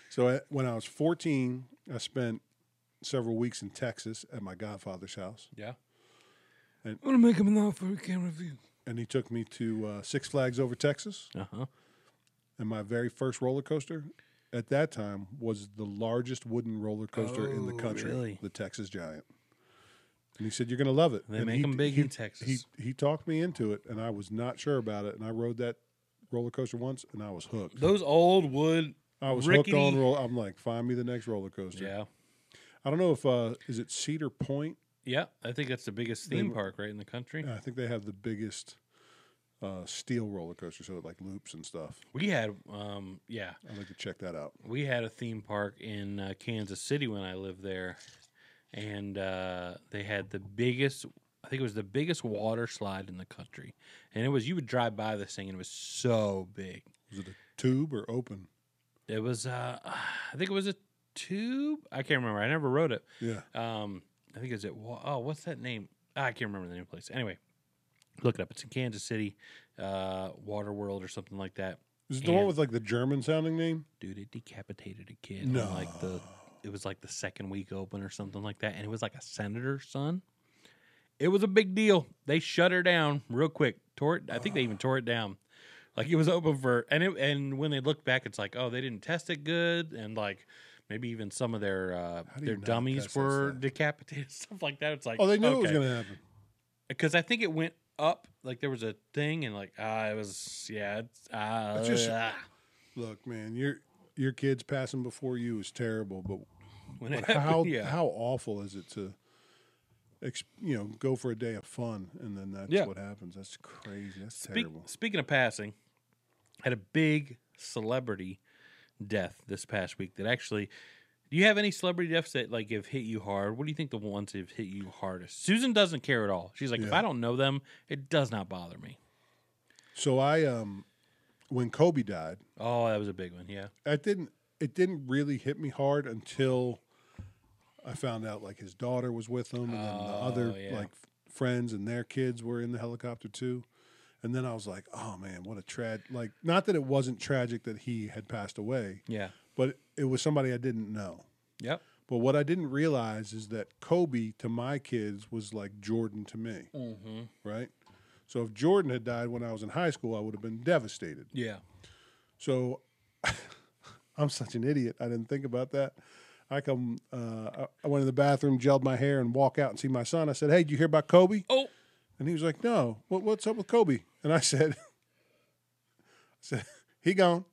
So I, when I was fourteen, I spent several weeks in Texas at my godfather's house. Yeah. And I'm gonna make him an offer he can't refuse. And he took me to uh, Six Flags over Texas. Uh-huh. And my very first roller coaster at that time was the largest wooden roller coaster oh, in the country, really? The Texas Giant. And he said, you're going to love it. They and make he, them big he, in Texas. He, he, he talked me into it, and I was not sure about it. And I rode that roller coaster once, and I was hooked. Those old wood I was rickety. hooked on roller. I'm like, find me the next roller coaster. Yeah. I don't know if, uh, is it Cedar Point? Yeah, I think that's the biggest theme were, park right in the country. I think they have the biggest uh, steel roller coaster, so it like loops and stuff. We had, um, yeah. I'd like to check that out. We had a theme park in uh, Kansas City when I lived there, and uh, they had the biggest, I think it was the biggest water slide in the country. And it was, you would drive by this thing, and it was so big. Was it a tube or open? It was, uh, I think it was a tube. I can't remember. I never rode it. Yeah. Um, I think it's at, oh, what's that name? I can't remember the name of the place. Anyway, Look it up. It's in Kansas City, uh, Waterworld or something like that. Is it the one with like the German sounding name? Dude, it decapitated a kid. No. On, like the it was like the second week open or something like that, and it was like a senator's son. It was a big deal. They shut her down real quick. Tore it. I think they even tore it down. Like it was open for and it, and when they looked back, it's like, oh, they didn't test it good, and like maybe even some of their uh, their dummies were decapitated, stuff like that. It's like, oh, they knew okay. it was gonna happen because I think it went up. Like there was a thing, and like ah, uh, it was yeah. It's, uh, it's just, uh, look, man, your your kids passing before you is terrible, but, when but happened, how yeah. how awful is it to? You know, go for a day of fun, and then that's yeah. what happens. That's crazy. That's Spe- terrible. Speaking of passing, I had a big celebrity death this past week that actually, do you have any celebrity deaths that like have hit you hard? What do you think the ones that have hit you hardest? Susan doesn't care at all. She's like, yeah. if I don't know them, it does not bother me. So I, um, when Kobe died. Oh, that was a big one, yeah. I didn't, it didn't really hit me hard until I found out like his daughter was with him, and then oh, the other yeah. like friends and their kids were in the helicopter too. And then I was like, oh man, what a trad like not that it wasn't tragic that he had passed away. Yeah. But it was somebody I didn't know. Yep. But what I didn't realize is that Kobe to my kids was like Jordan to me. Mm-hmm. Right? So if Jordan had died when I was in high school, I would have been devastated. Yeah. So I'm such an idiot. I didn't think about that. I come. Uh, I went to the bathroom, gelled my hair, and walk out and see my son. I said, "Hey, did you hear about Kobe?" Oh, and he was like, "No. What, what's up with Kobe?" And I said, "I said he gone."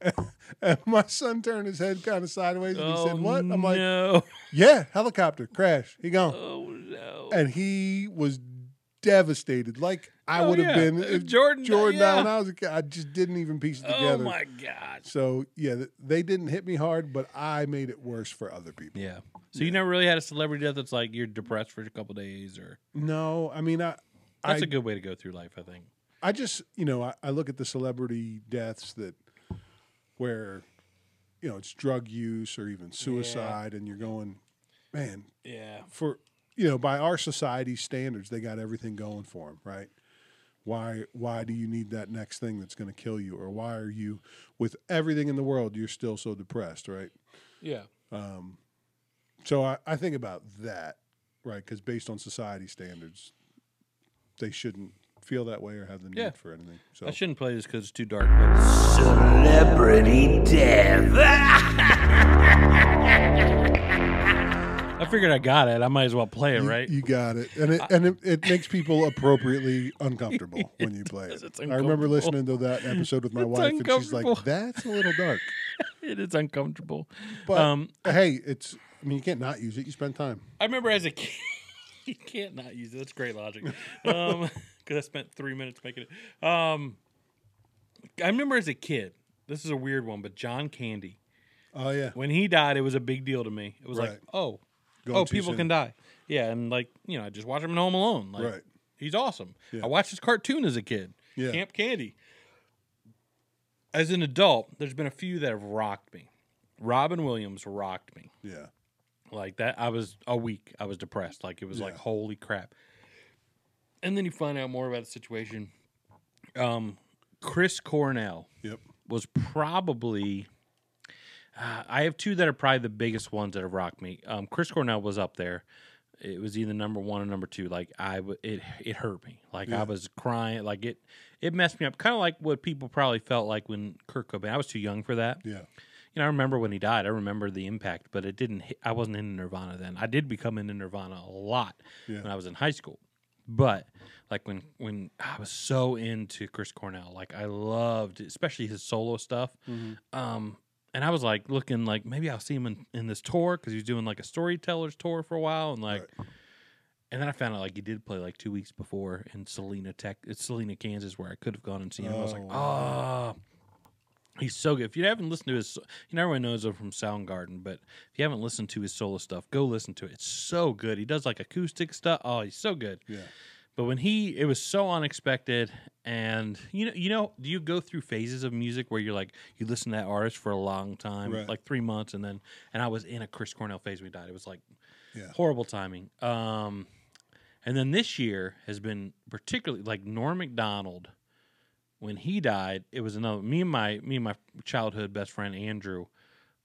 and, and my son turned his head kind of sideways and oh, he said, "What?" I'm like, no. "Yeah, helicopter crash. He gone." Oh no! And he was devastated, like I oh, would have yeah. been if Jordan. Jordan, yeah. when I was a kid, I just didn't even piece it together. Oh my god! So yeah, they didn't hit me hard, but I made it worse for other people. Yeah. So yeah. you never really had a celebrity death that's like you're depressed for a couple of days, or no? I mean, I that's I, a good way to go through life, I think. I just you know I, I look at the celebrity deaths that where you know it's drug use or even suicide, yeah. and you're going, man, yeah, for. You know, by our society's standards, they got everything going for them, right? Why why do you need that next thing that's going to kill you? Or why are you, with everything in the world, you're still so depressed, right? Yeah. Um. So I, I think about that, right? Because based on society standards, they shouldn't feel that way or have the need yeah. for anything. So I shouldn't play this because it's too dark. But celebrity death. I figured I got it. I might as well play it, you, right? You got it. And it and it, it makes people appropriately uncomfortable when you play it. I remember listening to that episode with my it's wife, and she's like, that's a little dark. It is uncomfortable. But, um, hey, it's. I mean, you can't not use it. You spend time. I remember as a kid, you can't not use it. That's great logic. Because um, I spent three minutes making it. Um, I remember as a kid, this is a weird one, but John Candy. Oh, yeah. When he died, it was a big deal to me. It was right. like, oh. Oh, people soon. Can die. Yeah, and like, you know, I just watch him in Home Alone. Like, right. He's awesome. Yeah. I watched his cartoon as a kid, yeah. Camp Candy. As an adult, there's been a few that have rocked me. Robin Williams rocked me. Yeah. Like that, I was a week. I was depressed. Like, it was yeah. like, holy crap. And then you find out more about the situation. Um, Chris Cornell yep. was probably... Uh, I have two that are probably the biggest ones that have rocked me. Um, Chris Cornell was up there. It was either number one or number two. Like I, w- it it hurt me. Like yeah. I was crying. Like it, it messed me up. Kind of like what people probably felt like when Kurt Cobain. I was too young for that. Yeah. You know, I remember when he died. I remember the impact, but it didn't. Hit, I wasn't into Nirvana then. I did become into Nirvana a lot yeah. when I was in high school. But like when when I was so into Chris Cornell, like I loved, especially his solo stuff. Mm-hmm. Um. And I was like looking like maybe I'll see him in, in this tour because he was doing like a storyteller's tour for a while and like, right. and then I found out like he did play like two weeks before in Salina, Tech, it's Salina, Kansas, where I could have gone and seen him. Oh, I was like, ah, wow. oh, he's so good. If you haven't listened to his, you know, everyone knows him from Soundgarden, but if you haven't listened to his solo stuff, go listen to it. It's so good. He does like acoustic stuff. Oh, he's so good. Yeah. But when he, it was so unexpected, and you know, you know, do you go through phases of music where you're like, you listen to that artist for a long time, right. like three months, and then, and I was in a Chris Cornell phase when he died. It was like yeah. horrible timing. Um, And then this year has been particularly, like Norm Macdonald, when he died, it was another, me and my me and my childhood best friend, Andrew,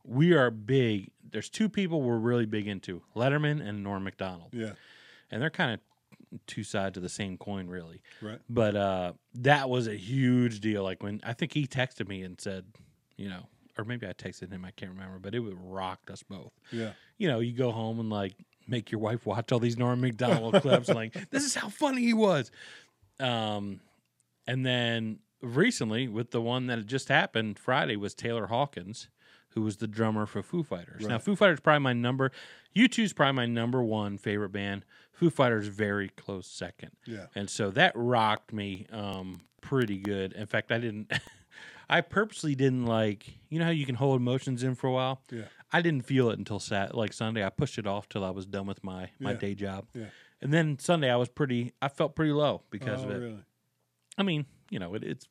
we are big. There's two people we're really big into, Letterman and Norm Macdonald. Yeah. And they're kind of two sides of the same coin, really. Right. But uh, that was a huge deal. Like when, I think he texted me and said, you know, or maybe I texted him, I can't remember, but it rocked us both. Yeah. You know, you go home and like make your wife watch all these Norm Macdonald clips and like, this is how funny he was. Um, and then recently with the one that had just happened Friday was Taylor Hawkins, who was the drummer for Foo Fighters. Right. Now, Foo Fighters probably my number. U two's probably my number one favorite band. Foo Fighters very close second. Yeah. And so that rocked me um, pretty good. In fact, I didn't. I purposely didn't like. You know how you can hold emotions in for a while. Yeah. I didn't feel it until sat like Sunday. I pushed it off till I was done with my my yeah. day job. Yeah. And then Sunday I was pretty. I felt pretty low because oh, of it. Really? I mean. You know, it, it's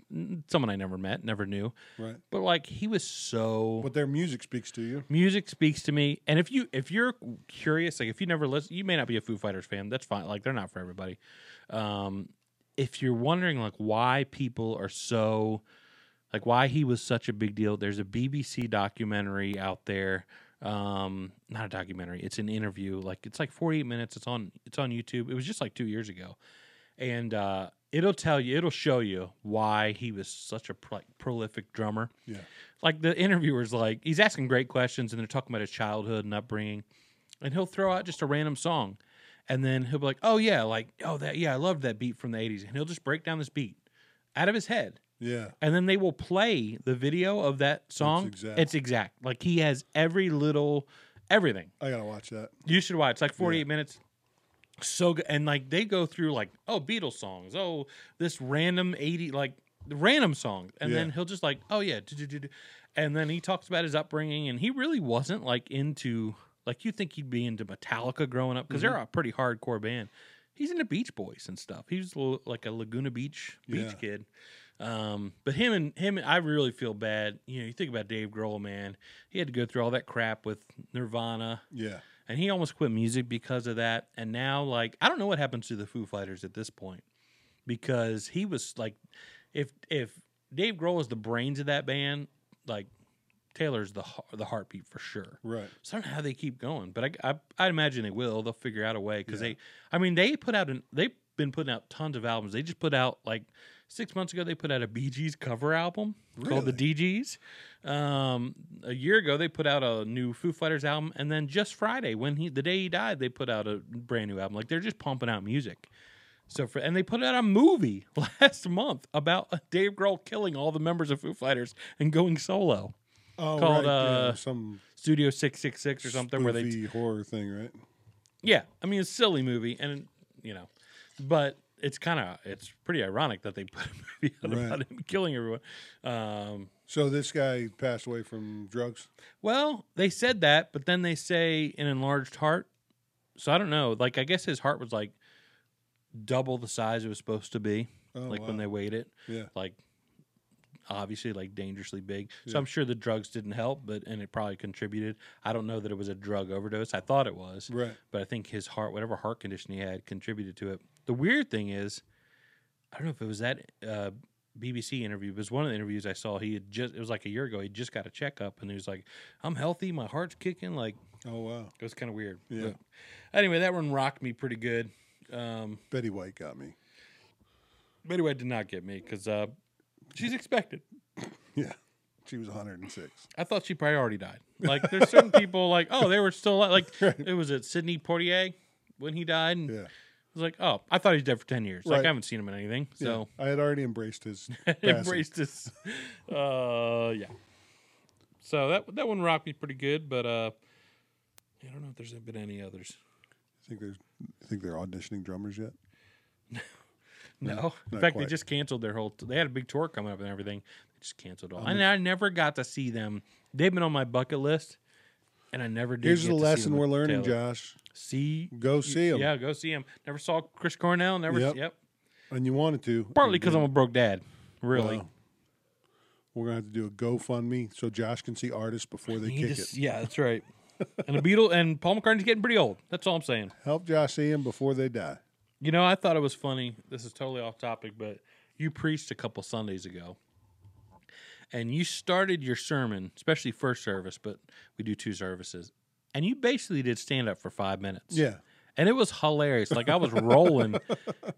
someone I never met, never knew. Right. But like he was so. But their music speaks to you. Music speaks to me, and if you if you're curious, like if you never listen, you may not be a Foo Fighters fan. That's fine. Like they're not for everybody. Um, if you're wondering like why people are so, like why he was such a big deal, there's a B B C documentary out there. Um, not a documentary. It's an interview. Like it's like forty-eight minutes. It's on it's on YouTube. It was just like two years ago, and. uh It'll tell you, it'll show you why he was such a pro prolific drummer. Yeah. Like the interviewer's like, he's asking great questions and they're talking about his childhood and upbringing. And he'll throw out just a random song. And then he'll be like, oh, yeah, like, oh, that, yeah, I loved that beat from the eighties. And he'll just break down this beat out of his head. Yeah. And then they will play the video of that song. It's exact. It's exact. Like he has every little, everything. I got to watch that. You should watch. It's like forty-eight yeah. minutes. So good, and like they go through like oh Beatles songs, oh this random eighty like random song, and yeah. then he'll just like oh yeah, do, do, do, do. And then he talks about his upbringing, and he really wasn't like into like you think he'd be into Metallica growing up because mm-hmm. they're a pretty hardcore band. He's into Beach Boys and stuff. He was like a Laguna Beach beach yeah. kid. Um, but him and him, and I really feel bad. You know, you think about Dave Grohl, man. He had to go through all that crap with Nirvana. Yeah. And he almost quit music because of that. And now, like, I don't know what happens to the Foo Fighters at this point. Because he was, like, if if Dave Grohl is the brains of that band, like, Taylor's the the heartbeat for sure. Right. So I don't know how they keep going. But I, I, I imagine they will. They'll figure out a way. Because yeah. they, I mean, they put out, an, they've been putting out tons of albums. They just put out, like, six months ago, they put out a Bee Gees cover album really? called The D Gs. Um, a year ago, they put out a new Foo Fighters album. And then just Friday, when he the day he died, they put out a brand new album. Like, they're just pumping out music. So for, and they put out a movie last month about Dave Grohl killing all the members of Foo Fighters and going solo. Oh, called right. uh, yeah, some Studio six six six or something. Where they horror thing, right? Yeah. I mean, it's a silly movie. And, you know, but... It's kind of it's pretty ironic that they put a movie out right. about him killing everyone. Um, so this guy passed away from drugs? Well, they said that, but then they say an enlarged heart. So I don't know. Like I guess his heart was like double the size it was supposed to be. Oh, like wow. when they weighed it. Yeah. Like obviously like dangerously big. Yeah. So I'm sure the drugs didn't help, but and it probably contributed. I don't know that it was a drug overdose. I thought it was. Right. But I think his heart, whatever heart condition he had, contributed to it. The weird thing is, I don't know if it was that uh, B B C interview, but it was one of the interviews I saw. He had just, it was like a year ago, he just got a checkup, and he was like, I'm healthy, my heart's kicking. Like, oh, wow. It was kind of weird. Yeah. But anyway, that one rocked me pretty good. Um, Betty White got me. Betty White did not get me because uh, she's expected. Yeah. She was one hundred and six. I thought she probably already died. Like, there's certain people like, oh, they were still like, right. it was at Sidney Poitier when he died. And yeah. I was like, oh, I thought he was dead for ten years. Right. Like I haven't seen him in anything. So yeah. I had already embraced his embraced his uh yeah. So that that one rocked me pretty good, but uh I don't know if there's been any others. I think there's I think they're auditioning drummers yet. No. No. In fact, quite. They just canceled their whole t they had a big tour coming up and everything. They just canceled all. Um, and I never got to see them. They've been on my bucket list. And I never did. Here's the lesson we're learning, Josh. See, go see him. Yeah, go see him. Never saw Chris Cornell. Never. Yep. yep. And you wanted to, partly because I'm a broke dad. Really. Wow. We're gonna have to do a GoFundMe so Josh can see artists before they kick it. Yeah, that's right. And the Beatles and Paul McCartney's getting pretty old. That's all I'm saying. Help Josh see him before they die. You know, I thought it was funny. This is totally off topic, but you preached a couple Sundays ago. And you started your sermon, especially first service, but we do two services. And you basically did stand up for five minutes. Yeah. And it was hilarious. Like, I was rolling.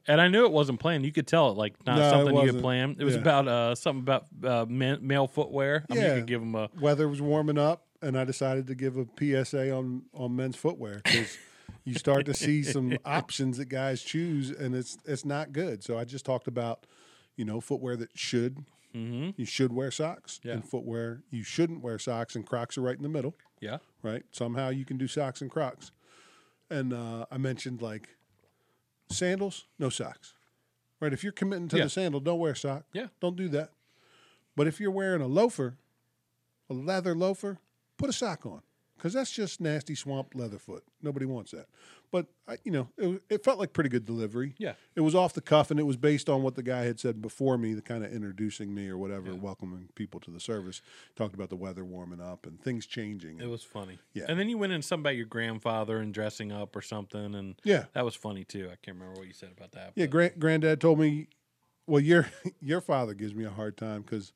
And I knew it wasn't planned. You could tell it, like, not no, something you had planned. It was yeah. about uh, something about uh, male footwear. I yeah. mean, you could give them a... Weather was warming up, and I decided to give a P S A on, on men's footwear. Because you start to see some options that guys choose, and it's it's not good. So I just talked about, you know, footwear that should... Mm-hmm. You should wear socks yeah. and footwear. You shouldn't wear socks, and Crocs are right in the middle. Yeah. Right? Somehow you can do socks and Crocs. And uh, I mentioned, like, sandals, no socks. Right? If you're committing to yeah. the sandal, don't wear a sock. Yeah. Don't do that. But if you're wearing a loafer, a leather loafer, put a sock on. Because that's just nasty swamp leatherfoot. Nobody wants that. But, I, you know, it, it felt like pretty good delivery. Yeah. It was off the cuff, and it was based on what the guy had said before me, the kind of introducing me or whatever, yeah. welcoming people to the service. Talked about the weather warming up and things changing. It was funny. Yeah. And then you went in something about your grandfather and dressing up or something, and yeah. that was funny, too. I can't remember what you said about that. Yeah, grand, granddad told me, well, your, your father gives me a hard time because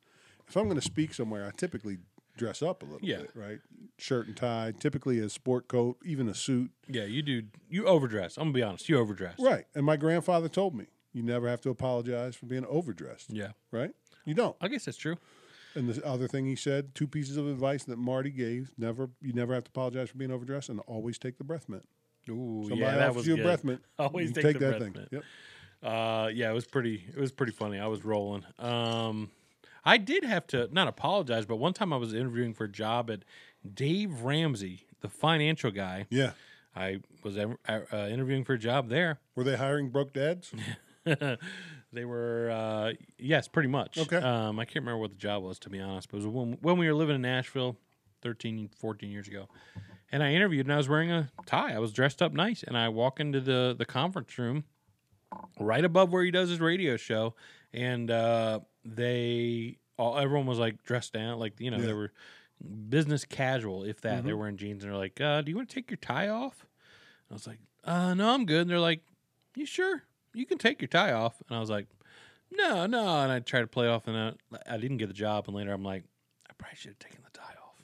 if I'm going to speak somewhere, I typically dress up a little yeah. bit, right? Shirt and tie, typically a sport coat, even a suit. Yeah, you do. You overdress. I'm going to be honest. You overdress. Right. And my grandfather told me, you never have to apologize for being overdressed. Yeah. Right? You don't. I guess that's true. And the other thing he said, two pieces of advice that Marty gave, never, you never have to apologize for being overdressed, and always take the breath mint. Ooh, Somebody yeah, that was you good. Breath mint, always take, take the that breath thing. Mint. Yep. Uh, yeah, it was pretty, it was pretty funny. I was rolling. Um... I did have to, not apologize, but one time I was interviewing for a job at Dave Ramsey, the financial guy. Yeah. I was uh, interviewing for a job there. Were they hiring broke dads? They were, uh, yes, pretty much. Okay. Um, I can't remember what the job was, to be honest, but it was when, when we were living in Nashville thirteen, fourteen years ago. And I interviewed, and I was wearing a tie. I was dressed up nice, and I walk into the, the conference room right above where he does his radio show, and uh, they all everyone was like dressed down, like you know yeah. they were business casual, if that. Mm-hmm. They were wearing jeans, and they're like, uh, "Do you want to take your tie off?" And I was like, "Uh, no, I'm good." And they're like, "You sure? You can take your tie off." And I was like, "No, no." And I tried to play off, and I, I didn't get the job. And later, I'm like, "I probably should have taken the tie off."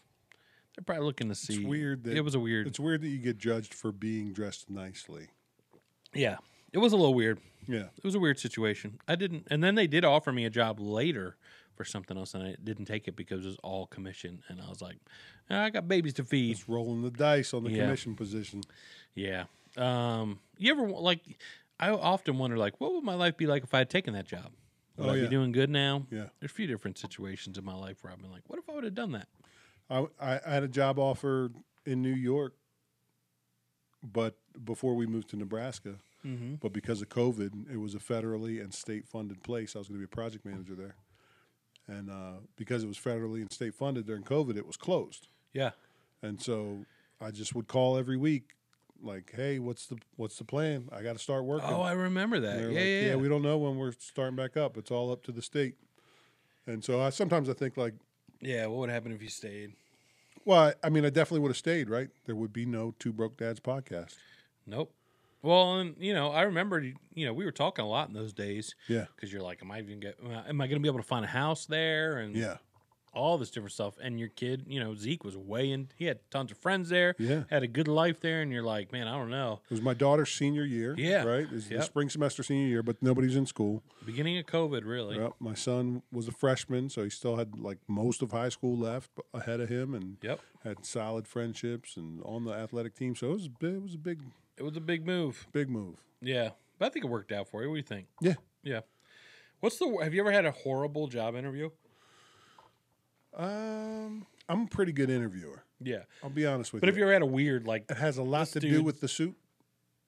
They're probably looking to see. It's weird. That, it was a weird. It's weird that you get judged for being dressed nicely. Yeah. It was a little weird. Yeah. It was a weird situation. I didn't, and then they did offer me a job later for something else, and I didn't take it because it was all commission, and I was like, oh, I got babies to feed. Just rolling the dice on the yeah. commission position. Yeah. Um, you ever, like, I often wonder, like, what would my life be like if I had taken that job? Would oh, I yeah. be doing good now? Yeah. There's a few different situations in my life where I've been like, what if I would have done that? I, I had a job offer in New York, but before we moved to Nebraska. Mm-hmm. But because of COVID, it was a federally and state-funded place. I was going to be a project manager there. And uh, because it was federally and state-funded during COVID, it was closed. Yeah. And so I just would call every week, like, hey, what's the what's the plan? I got to start working. Oh, I remember that. Yeah, like, yeah, yeah. Yeah, we don't know when we're starting back up. It's all up to the state. And so I sometimes I think, like. Yeah, what would happen if you stayed? Well, I, I mean, I definitely would have stayed, right? There would be no Two Broke Dads podcast. Nope. Well, and you know, I remember, you know, we were talking a lot in those days. Yeah. Because you're like, am I even get, am I going to be able to find a house there? And yeah, all this different stuff. And your kid, you know, Zeke was way in. He had tons of friends there. Yeah. Had a good life there. And you're like, man, I don't know. It was my daughter's senior year. Yeah. Right. It was yep. the spring semester senior year, but nobody's in school. Beginning of COVID, really. Yep. My son was a freshman, so he still had like most of high school left ahead of him, and yep. had solid friendships and on the athletic team. So it was it was a big. It was a big move. Big move. Yeah. But I think it worked out for you. What do you think? Yeah. Yeah. What's the have you ever had a horrible job interview? Um I'm a pretty good interviewer. Yeah. I'll be honest with but you. But if you ever had a weird like it has a lot to dude, do with the suit?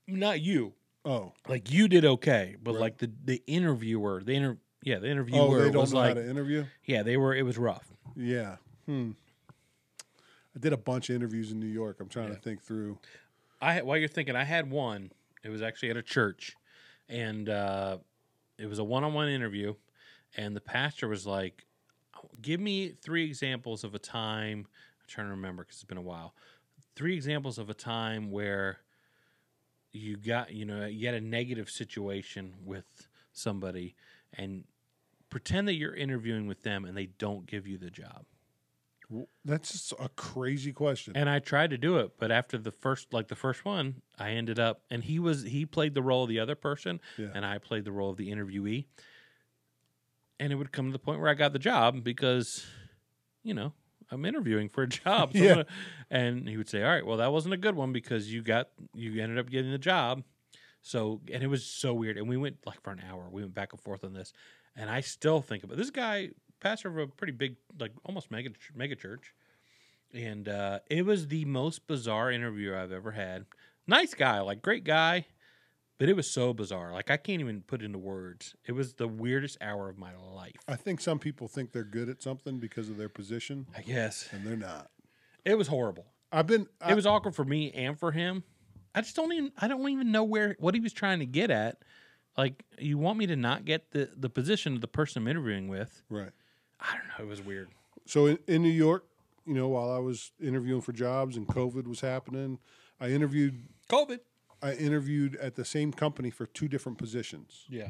Not you. Oh. Like you did okay, but right. like the, the interviewer, the inter yeah, the interviewer oh, they don't was know like how to interview? Yeah, they were it was rough. Yeah. Hmm. I did a bunch of interviews in New York. I'm trying yeah. to think through. I, while you're thinking, I had one. It was actually at a church, and uh, it was a one-on-one interview, and the pastor was like, give me three examples of a time, I'm trying to remember because it's been a while, three examples of a time where you got, you know, you had a negative situation with somebody, and pretend that you're interviewing with them and they don't give you the job. That's just a crazy question. And I tried to do it, but after the first, like the first one, I ended up, and he was, he played the role of the other person, yeah. and I played the role of the interviewee. And it would come to the point where I got the job because, you know, I'm interviewing for a job. So yeah. And he would say, all right, well, that wasn't a good one because you got, you ended up getting the job. So, and it was so weird. And we went like for an hour, we went back and forth on this. And I still think about this guy, pastor of a pretty big, like almost mega, mega church. And uh, it was the most bizarre interview I've ever had. Nice guy, like great guy. But it was so bizarre. Like, I can't even put into words. It was the weirdest hour of my life. I think some people think they're good at something because of their position. I guess. And they're not. It was horrible. I've been... I, it was awkward for me and for him. I just don't even... I don't even know where... what he was trying to get at. Like, you want me to not get the, the position of the person I'm interviewing with. Right. I don't know. It was weird. So, in, in New York, you know, while I was interviewing for jobs and COVID was happening, I interviewed... COVID. I interviewed at the same company for two different positions. Yeah.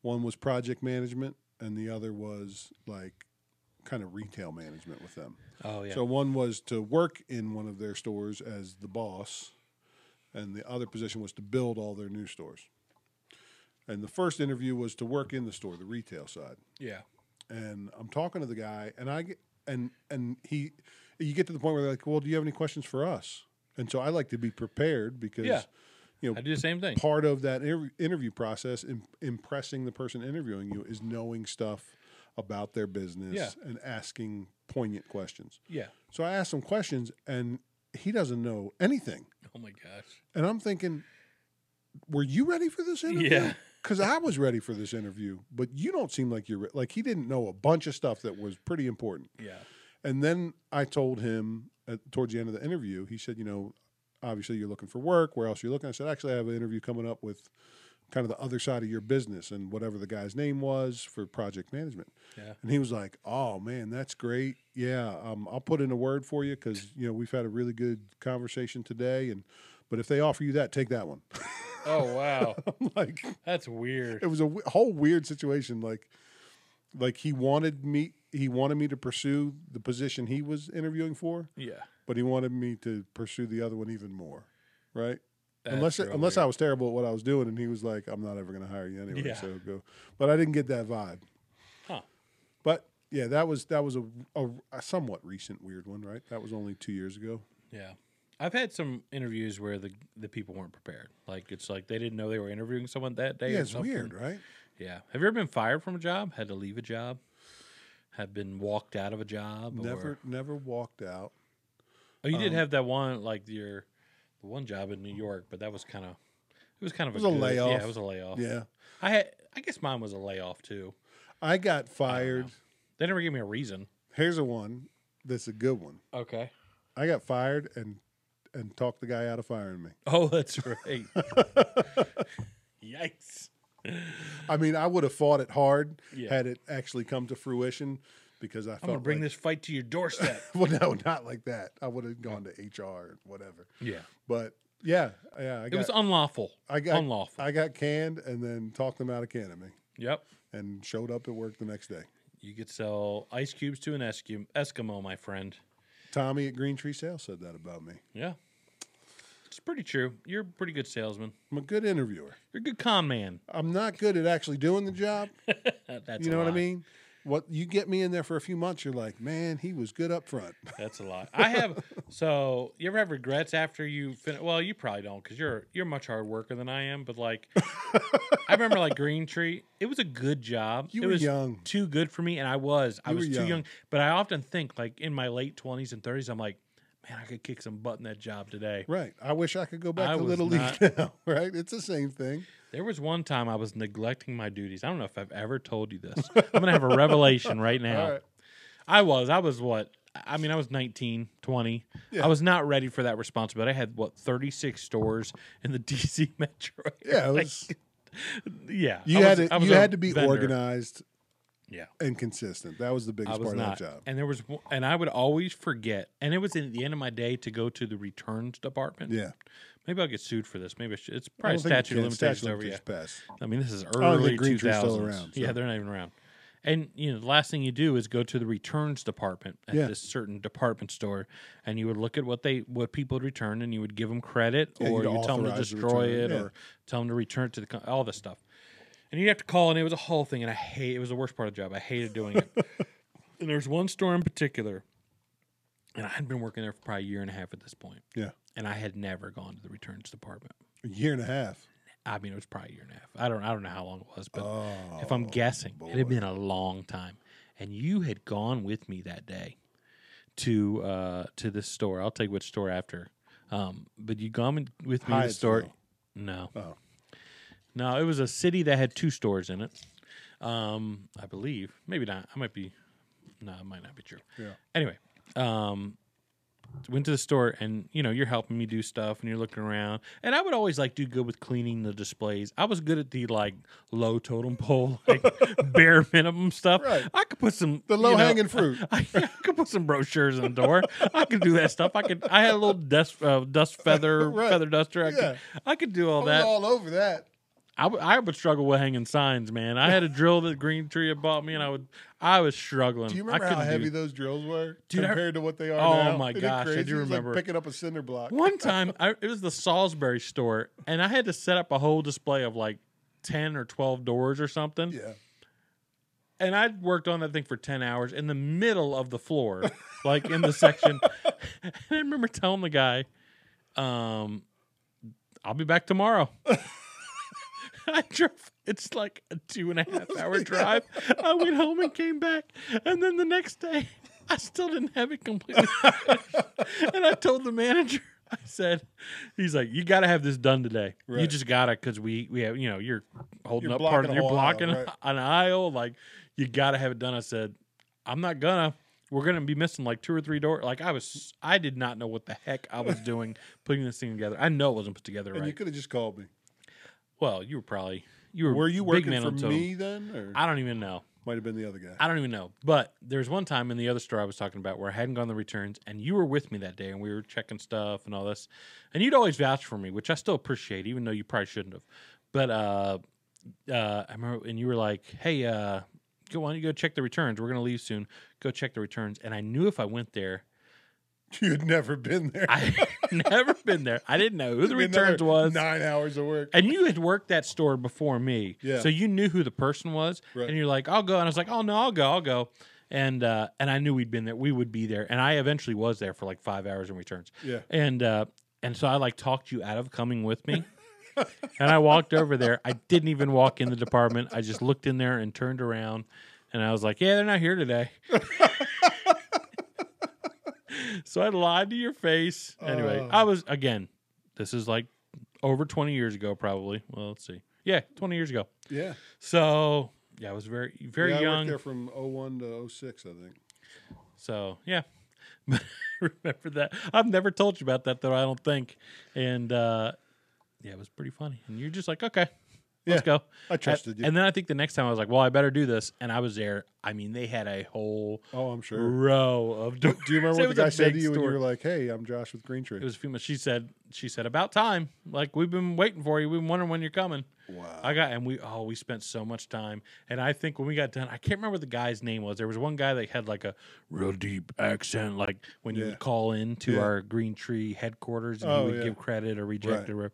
One was project management and the other was like kind of retail management with them. Oh, yeah. So one was to work in one of their stores as the boss and the other position was to build all their new stores. And the first interview was to work in the store, the retail side. Yeah. And I'm talking to the guy and I get, and and he you get to the point where they're like, "Well, do you have any questions for us?" And so I like to be prepared because yeah. You know, I do the same thing. Part of that interview process, in impressing the person interviewing you, is knowing stuff about their business yeah. and asking poignant questions. Yeah. So I asked him questions, and he doesn't know anything. Oh, my gosh. And I'm thinking, were you ready for this interview? Yeah. Because I was ready for this interview, but you don't seem like you're ready. Like, he didn't know a bunch of stuff that was pretty important. Yeah. And then I told him at, towards the end of the interview, he said, you know, obviously, you're looking for work. Where else are you looking? I said, actually, I have an interview coming up with kind of the other side of your business and whatever the guy's name was for project management. Yeah. And he was like, oh, man, that's great. Yeah, um, I'll put in a word for you because, you know, we've had a really good conversation today. And But if they offer you that, take that one. Oh, wow. I'm like, that's weird. It was a whole weird situation. Like, like he wanted me. He wanted me to pursue the position he was interviewing for. Yeah. But he wanted me to pursue the other one even more, right? That's unless it, unless I was terrible at what I was doing, and he was like, "I'm not ever going to hire you anyway." Yeah. So go. But I didn't get that vibe. Huh. But yeah, that was that was a, a, a somewhat recent weird one, right? That was only two years ago. Yeah, I've had some interviews where the the people weren't prepared. Like it's like they didn't know they were interviewing someone that day. Yeah, or it's something. Weird, right? Yeah. Have you ever been fired from a job? Had to leave a job? Have been walked out of a job? Never, or... never walked out. Oh, you um, did have that one, like your the one job in New York, but that was kind of it was kind of it was a, a good, layoff. Yeah, it was a layoff. Yeah, I had, I guess mine was a layoff too. I got fired. I they never gave me a reason. Here's a one that's a good one. Okay, I got fired and and talked the guy out of firing me. Oh, that's right. Yikes. I mean, I would have fought it hard yeah. had it actually come to fruition. Because I felt I'm gonna bring like, this fight to your doorstep. Well, no, not like that. I would have gone to H R or whatever. Yeah, but yeah, yeah. I got, it was unlawful. I got unlawful. I got canned and then talked them out of canning me. Yep. And showed up at work the next day. You could sell ice cubes to an Eskim Eskimo, my friend. Tommy at Green Tree Sales said that about me. Yeah, it's pretty true. You're a pretty good salesman. I'm a good interviewer. You're a good con man. I'm not good at actually doing the job. That's you know a what I mean. What you get me in there for a few months, you're like, man, he was good up front. That's a lot. I have. So you ever have regrets after you finish? Well, you probably don't because you're you're much harder worker than I am. But like, I remember like Green Tree. It was a good job. You it were was young. Too good for me, and I was. I you was too young. young. But I often think like in my late twenties and thirties, I'm like, man, I could kick some butt in that job today. Right. I wish I could go back I to Little not, League now. Right. It's the same thing. There was one time I was neglecting my duties. I don't know if I've ever told you this. I'm going to have a revelation right now. Right. I was. I was what? I mean, I was nineteen, twenty. Yeah. I was not ready for that responsibility. I had, what, thirty-six stores in the D C metro. Yeah. It was, like, yeah. You, was, had, to, you had to be vendor. organized yeah. and consistent. That was the biggest was part not. of that job. And, there was, and I would always forget. And it was at the end of my day to go to the returns department. Yeah. Maybe I'll get sued for this. Maybe I should. It's probably statute of limitations over yet. I mean, this is early two thousands. Yeah, they're not even around. And you know, the last thing you do is go to the returns department at yeah. this certain department store, and you would look at what they what people had returned, and you would give them credit, yeah, or you tell them to destroy the it, yeah. or tell them to return it to the all this stuff. And you'd have to call, and it was a whole thing. And I hate it was the worst part of the job. I hated doing it. And there's one store in particular, and I had been working there for probably a year and a half at this point. Yeah. And I had never gone to the returns department. A year and a half. I mean, it was probably a year and a half. I don't I don't know how long it was, but oh, if I'm guessing, boy. It had been a long time. And you had gone with me that day to uh, to this store. I'll tell you which store after. Um, but you'd gone with me to the store. No. Oh. No, it was a city that had two stores in it, um, I believe. Maybe not. I might be. No, it might not be true. Yeah. Anyway, um, went to the store, and you know, you're helping me do stuff, and you're looking around. And I would always like do good with cleaning the displays. I was good at the like low totem pole, like bare minimum stuff. Right. I could put some the low you know, hanging fruit. I, I, I could put some brochures in the door. I could do that stuff. I could. I had a little dust uh, dust feather right. feather duster. I, yeah. could, I could do all I was that. All over that. I, w I would struggle with hanging signs, man. I had a drill that Green Tree had bought me, and I would I was struggling. Do you remember I how heavy do... those drills were Dude, compared I... to what they are oh now? Oh, my Isn't gosh. I do remember. Like picking up a cinder block. One time, I, it was the Salisbury store, and I had to set up a whole display of like ten or twelve doors or something. Yeah. And I worked on that thing for ten hours in the middle of the floor, like in the section. And I remember telling the guy, um, I'll be back tomorrow. I drove. It's like a two and a half hour drive. I went home and came back, and then the next day, I still didn't have it completely. And I told the manager, I said, "He's like, you got to have this done today. Right. You just gotta, because we we have, you know, you're holding you're up part of you're blocking aisle, right? an aisle. Like, you gotta have it done." I said, "I'm not gonna. We're gonna be missing like two or three doors." Like I was, I did not know what the heck I was doing putting this thing together. I know it wasn't put together and right. You could have just called me. Well, you were probably you were. Were you working for me then? Or? I don't even know. Might have been the other guy. I don't even know. But there was one time in the other store I was talking about where I hadn't gone to the returns, and you were with me that day, and we were checking stuff and all this, and you'd always vouch for me, which I still appreciate, even though you probably shouldn't have. But uh, uh, I remember, and you were like, "Hey, uh, go on, you go check the returns. We're gonna leave soon. Go check the returns." And I knew if I went there. You'd never been there. I had never been there. I didn't know who the returns was. Nine hours of work. And you had worked that store before me. Yeah. So you knew who the person was. Right. And you're like, I'll go. And I was like, oh, no, I'll go. I'll go. And uh, and I knew we'd been there. We would be there. And I eventually was there for like five hours in returns. Yeah. And, uh, and so I like talked you out of coming with me. And I walked over there. I didn't even walk in the department. I just looked in there and turned around. And I was like, yeah, they're not here today. So I lied to your face. Anyway, uh, I was, again, this is like over twenty years ago probably. Well, let's see. Yeah, twenty years ago. Yeah. So, yeah, I was very, very yeah, young. I worked there from oh one to oh six, I think. So, yeah. Remember that. I've never told you about that, though, I don't think. And, uh, yeah, it was pretty funny. And you're just like, okay, let's yeah, go. I trusted I, you. And then I think the next time I was like, well, I better do this. And I was there. I mean, they had a whole oh, I'm sure. row of doors. Do you remember what the guy said to you when you were like, hey, I'm Josh with Green Tree? It was a few months. She said, she said, about time. Like, we've been waiting for you. We've been wondering when you're coming. Wow. I got, and we, oh, we spent so much time. And I think when we got done, I can't remember what the guy's name was. There was one guy that had like a real deep accent, like when yeah. you would call in to yeah. our Green Tree headquarters and oh, he would yeah. give credit or reject right. or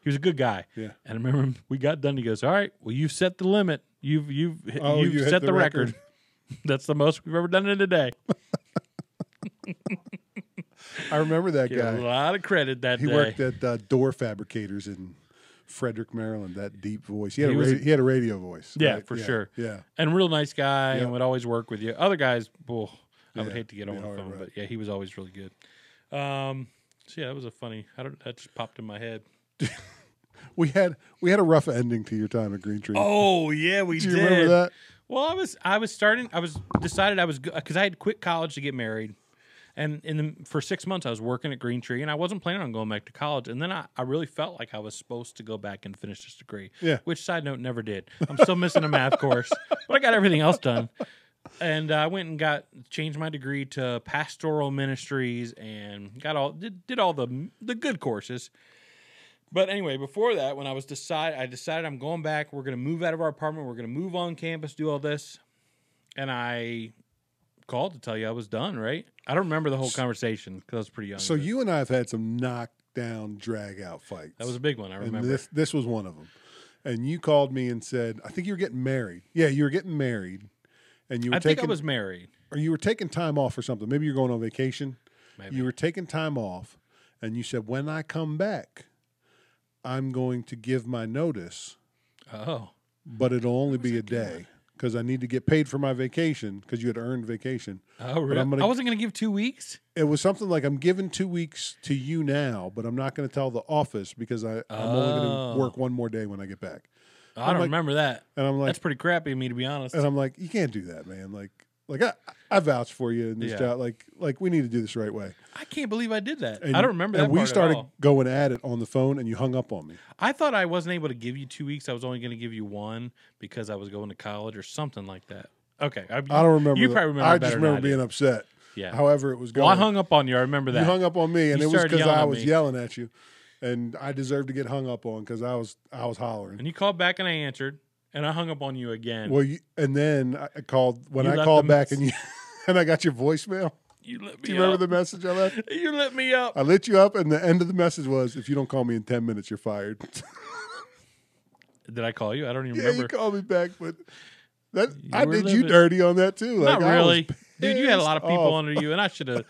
he was a good guy. Yeah. And I remember we got done. He goes, all right, well, you've set the limit. You've you've oh, you've you set the, the record. record. That's the most we've ever done in a day. I remember that Get guy. A lot of credit that he day. He worked at uh, door fabricators in Frederick, Maryland. That deep voice. He had, he a, was, he had a radio voice. Yeah, right? for yeah, sure. Yeah, and real nice guy, yep. and would always work with you. Other guys, well, I yeah, would hate to get on the phone, right. but yeah, he was always really good. Um, so yeah, that was a funny. I don't. That just popped in my head. We had we had a rough ending to your time at Green Tree. Oh yeah, we did. Do you did. remember that? Well, I was I was starting. I was decided I was because I had quit college to get married, and in the, for six months I was working at Green Tree, and I wasn't planning on going back to college. And then I, I really felt like I was supposed to go back and finish this degree. Yeah. Which side note, never did. I'm still missing a math course, but I got everything else done. And I went and got changed my degree to pastoral ministries, and got all did, did all the the good courses. But anyway, before that, when I was decide, I decided I'm going back. We're going to move out of our apartment. We're going to move on campus, do all this. And I called to tell you I was done, right? I don't remember the whole conversation because I was pretty young. So you and I have had some knockdown, drag-out fights. That was a big one, I remember. And this, this was one of them. And you called me and said, I think you were getting married. Yeah, you were getting married. And you were I taking, think I was married. Or you were taking time off or something. Maybe you were going on vacation. Maybe. You were taking time off. And you said, when I come back, I'm going to give my notice. Oh. But it'll only be a day because I need to get paid for my vacation because you had earned vacation. Oh, really? Gonna, I wasn't going to give two weeks? It was something like, I'm giving two weeks to you now, but I'm not going to tell the office because I, oh. I'm only going to work one more day when I get back. Oh, I don't like, remember that. And I'm like, that's pretty crappy of me, to be honest. And I'm like, you can't do that, man. Like, Like I, I vouch for you in this yeah. job. Like, like we need to do this right way. I can't believe I did that. And, I don't remember that. And we part started at all. going at it on the phone, and you hung up on me. I thought I wasn't able to give you two weeks. I was only going to give you one because I was going to college or something like that. Okay, I, I don't remember. You that. probably remember. I just remember being I upset. Yeah. However, it was going. Well, I hung up on you. I remember that. You hung up on me, and you it was because I was yelling at you, and I deserved to get hung up on because I was I was hollering. And you called back, and I answered. And I hung up on you again. Well, you, and then I called when you I called back and you and I got your voicemail. You lit me up. Do you remember the message I left? You lit me up. I lit you up, and the end of the message was, "If you don't call me in ten minutes, you're fired." Did I call you? I don't even yeah, remember. You called me back, but that you I did you dirty on that too. Like, Not really, dude. You had a lot of people off. under you, and I should have.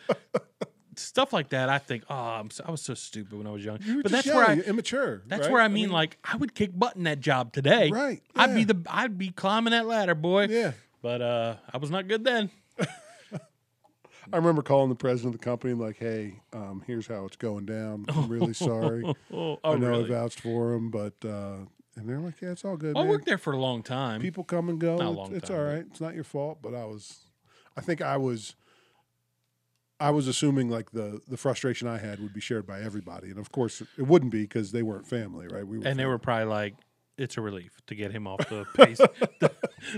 Stuff like that, I think, oh, I'm so, I was so stupid when I was young. You but that's where I, You're immature. That's right? where I mean, I mean, like, I would kick butt in that job today. Right. Yeah. I'd be the, I'd be climbing that ladder, boy. Yeah. But uh, I was not good then. I remember calling the president of the company, like, hey, um, here's how it's going down. I'm really sorry. oh, I know really? I vouched for him, but, uh, and they're like, yeah, it's all good. I man. worked there for a long time. People come and go. Not a long it's, time, it's all right. It's not your fault, but I was, I think I was. I was assuming like the the frustration I had would be shared by everybody, and of course it wouldn't be because they weren't family, right? We were and family. They were probably like, "It's a relief to get him off the pace.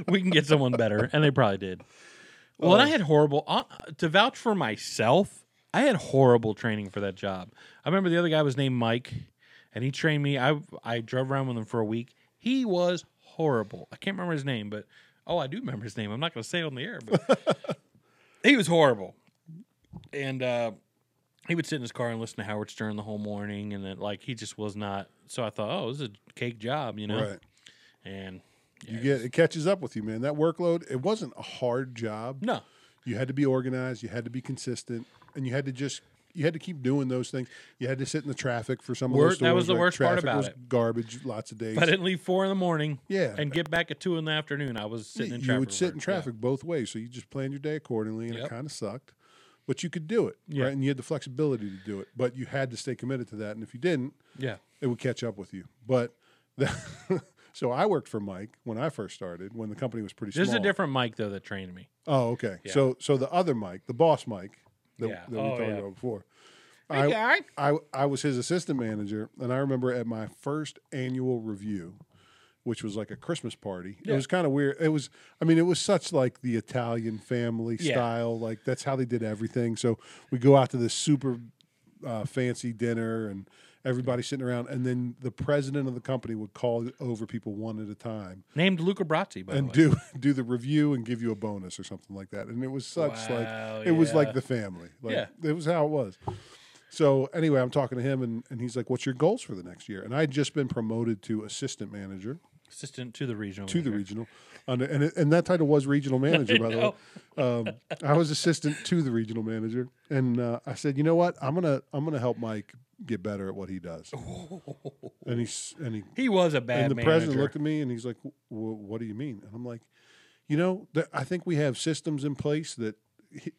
We can get someone better," and they probably did. Well, well and I had horrible uh, to vouch for myself. I had horrible training for that job. I remember the other guy was named Mike, and he trained me. I I drove around with him for a week. He was horrible. I can't remember his name, but oh, I do remember his name. I'm not going to say it on the air, but he was horrible. And uh, he would sit in his car and listen to Howard Stern the whole morning, and then like he just was not. So I thought, oh, this is a cake job, you know. Right. And yeah, you get it, was, it catches up with you, man. That workload. It wasn't a hard job. No, you had to be organized. You had to be consistent, and you had to just you had to keep doing those things. You had to sit in the traffic for some Word, of those. Stores, that was the like, worst part about was it. Garbage, lots of days. But I didn't leave four in the morning. Yeah, and get back at two in the afternoon. I was sitting. Yeah, in traffic. You would sit work. in traffic yeah. both ways, so you just planned your day accordingly, and yep. it kind of sucked. But you could do it, yeah. right? And you had the flexibility to do it, but you had to stay committed to that. And if you didn't, yeah, it would catch up with you. But that, so I worked for Mike when I first started, when the company was pretty small. There's a different Mike though that trained me. Oh, okay. Yeah. So, so the other Mike, the boss Mike, that, yeah. that we oh, talked yeah. about before, hey, I, I I was his assistant manager, and I remember at my first annual review, which was like a Christmas party. Yeah. It was kind of weird. It was, I mean, it was such like the Italian family yeah. style. Like that's how they did everything. So we go out to this super uh, fancy dinner and everybody's sitting around. And then the president of the company would call over people one at a time. Named Luca Brazzi, by the way. And do, do the review and give you a bonus or something like that. And it was such wow, like, it yeah. was like the family. Like, yeah. It was how it was. So anyway, I'm talking to him and, and he's like, what's your goals for the next year? And I had just been promoted to assistant manager. Assistant to the regional. To manager. the regional. And, and, and that title was regional manager, by the way. Um, I was assistant to the regional manager. And uh, I said, you know what? I'm going to I'm gonna help Mike get better at what he does. and, he's, and he he was a bad manager. And the manager. president looked at me and he's like, what do you mean? And I'm like, you know, th I think we have systems in place that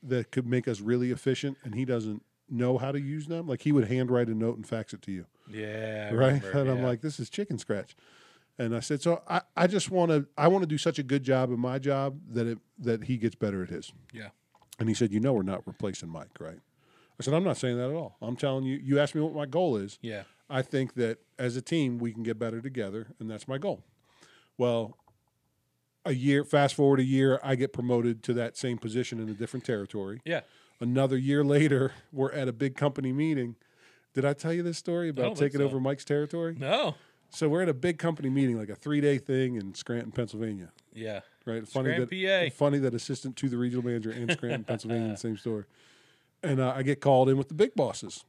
that could make us really efficient, and he doesn't know how to use them. Like he would handwrite a note and fax it to you. Yeah. I right? Remember, and yeah. I'm like, this is chicken scratch. And I said, so I, I just want to I want to do such a good job in my job that it that he gets better at his. Yeah. And he said, you know, we're not replacing Mike, right? I said, I'm not saying that at all. I'm telling you, you asked me what my goal is. Yeah. I think that as a team we can get better together, and that's my goal. Well, a year fast forward a year, I get promoted to that same position in a different territory. Yeah. Another year later, we're at a big company meeting. Did I tell you this story about taking so. over Mike's territory? No. So we're at a big company meeting, like a three-day thing in Scranton, Pennsylvania. Yeah. Right? Funny Scranton, that, P A. Funny that assistant to the regional manager in Scranton, Pennsylvania, in the same store. And uh, I get called in with the big bosses.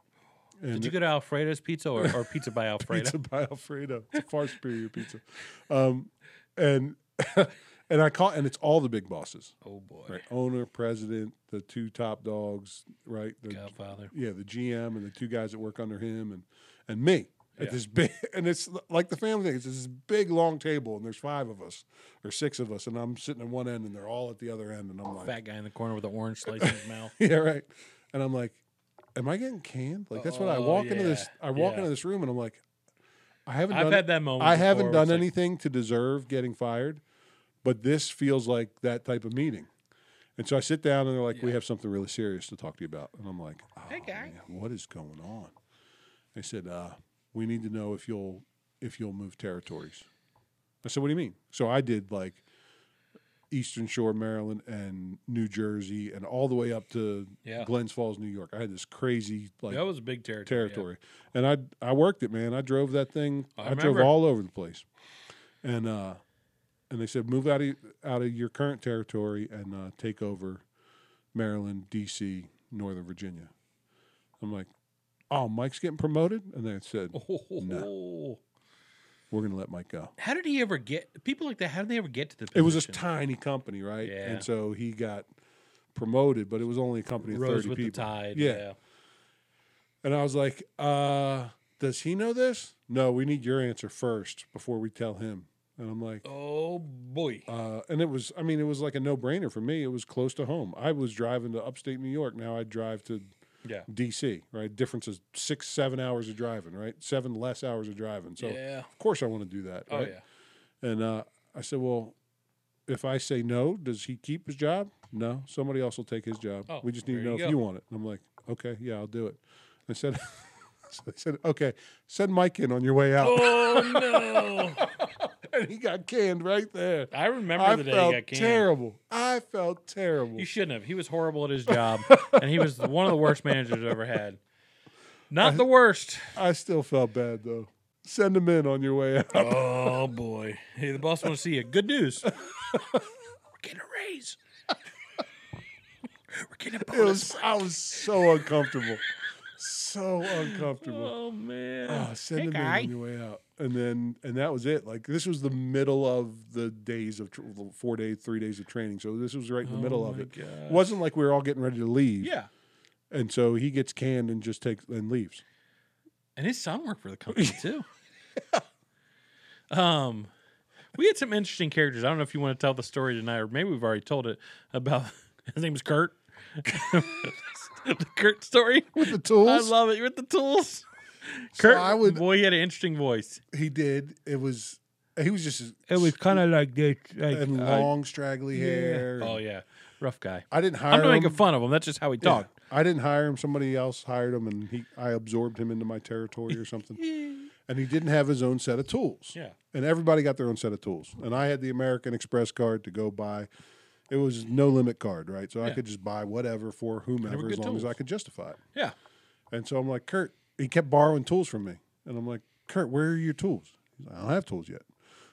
And Did you go to Alfredo's Pizza or, or Pizza by Alfredo? Pizza by Alfredo. It's a far superior pizza. Um, and and I call, and it's all the big bosses. Oh, boy. Right? Owner, president, the two top dogs, right? The, Godfather. Yeah, the G M and the two guys that work under him and, and me. At yeah. this big, and it's like the family thing. It's this big long table, and there's five of us or six of us, and I'm sitting at one end, and they're all at the other end, and I'm like, fat guy in the corner with the orange slice in his mouth. Yeah, right. And I'm like, am I getting canned? Like that's oh, what I walk yeah. into this. I walk yeah. into this room, and I'm like, I haven't. I've done, had that moment. I before, haven't done anything like... to deserve getting fired, but this feels like that type of meeting. And so I sit down, and they're like, yeah. we have something really serious to talk to you about, and I'm like, oh, hey guy, man, what is going on? They said, uh. we need to know if you'll if you'll move territories. I said, what do you mean? So I did like Eastern Shore, Maryland, and New Jersey, and all the way up to yeah. Glens Falls, New York. I had this crazy like that was a big territory. territory. Yeah. And I I worked it, man. I drove that thing. I, I drove all over the place. And uh, and they said move out of out of your current territory and uh, take over Maryland, D C, Northern Virginia. I'm like, oh, Mike's getting promoted? And they said, no, we're going to let Mike go. How did he ever get – people like that, how did they ever get to the position? It was a tiny company, right? Yeah. And so he got promoted, but it was only a company of thirty people. Rose with the tide. Yeah. yeah. And I was like, uh, does he know this? No, we need your answer first before we tell him. And I'm like, oh, boy. Uh, and it was – I mean, it was like a no-brainer for me. It was close to home. I was driving to upstate New York. Now I drive to – yeah, D C, right? Difference is six, seven hours of driving, right? Seven less hours of driving. So, yeah. of course I want to do that, right? Oh, yeah. And uh, I said, well, if I say no, does he keep his job? No. Somebody else will take his job. Oh, we just need to know you if go. you want it. And I'm like, okay, yeah, I'll do it. And I said, so I said, okay, send Mike in on your way out. Oh, no. And he got canned right there. I remember I the day he got canned. Terrible. I felt terrible. You shouldn't have. He was horrible at his job, and he was one of the worst managers I've ever had. Not I, the worst. I still felt bad, though. Send him in on your way out. Oh, boy. Hey, the boss wants to see you. Good news. We're getting a raise. We're getting a bonus. Was, I was so uncomfortable. So uncomfortable. Oh, man. Oh, send hey, him guy. in on your way out. And then, and that was it. Like, this was the middle of the days of tr four days, three days of training. So this was right in the oh middle of it. Gosh. It wasn't like we were all getting ready to leave. Yeah. And so he gets canned and just takes and leaves. And his son worked for the company too. yeah. Um, we had some interesting characters. I don't know if you want to tell the story tonight, or maybe we've already told it about. His name was Kurt. The Kurt story with the tools. I love it with the tools. Kurt, so I would, boy, he had an interesting voice. He did. It was, he was just. It was kind of like this. Like, and long, uh, straggly yeah. hair. Oh, yeah. Rough guy. I didn't hire him. I'm not making fun of him. That's just how he yeah. talked. I didn't hire him. Somebody else hired him, and he, I absorbed him into my territory or something. And he didn't have his own set of tools. Yeah. And everybody got their own set of tools. And I had the American Express card to go buy. It was no limit card, right? So yeah. I could just buy whatever for whomever as long tools. as I could justify it. Yeah. And so I'm like, Kurt. He kept borrowing tools from me. And I'm like, Kurt, where are your tools? He's like, I don't have tools yet.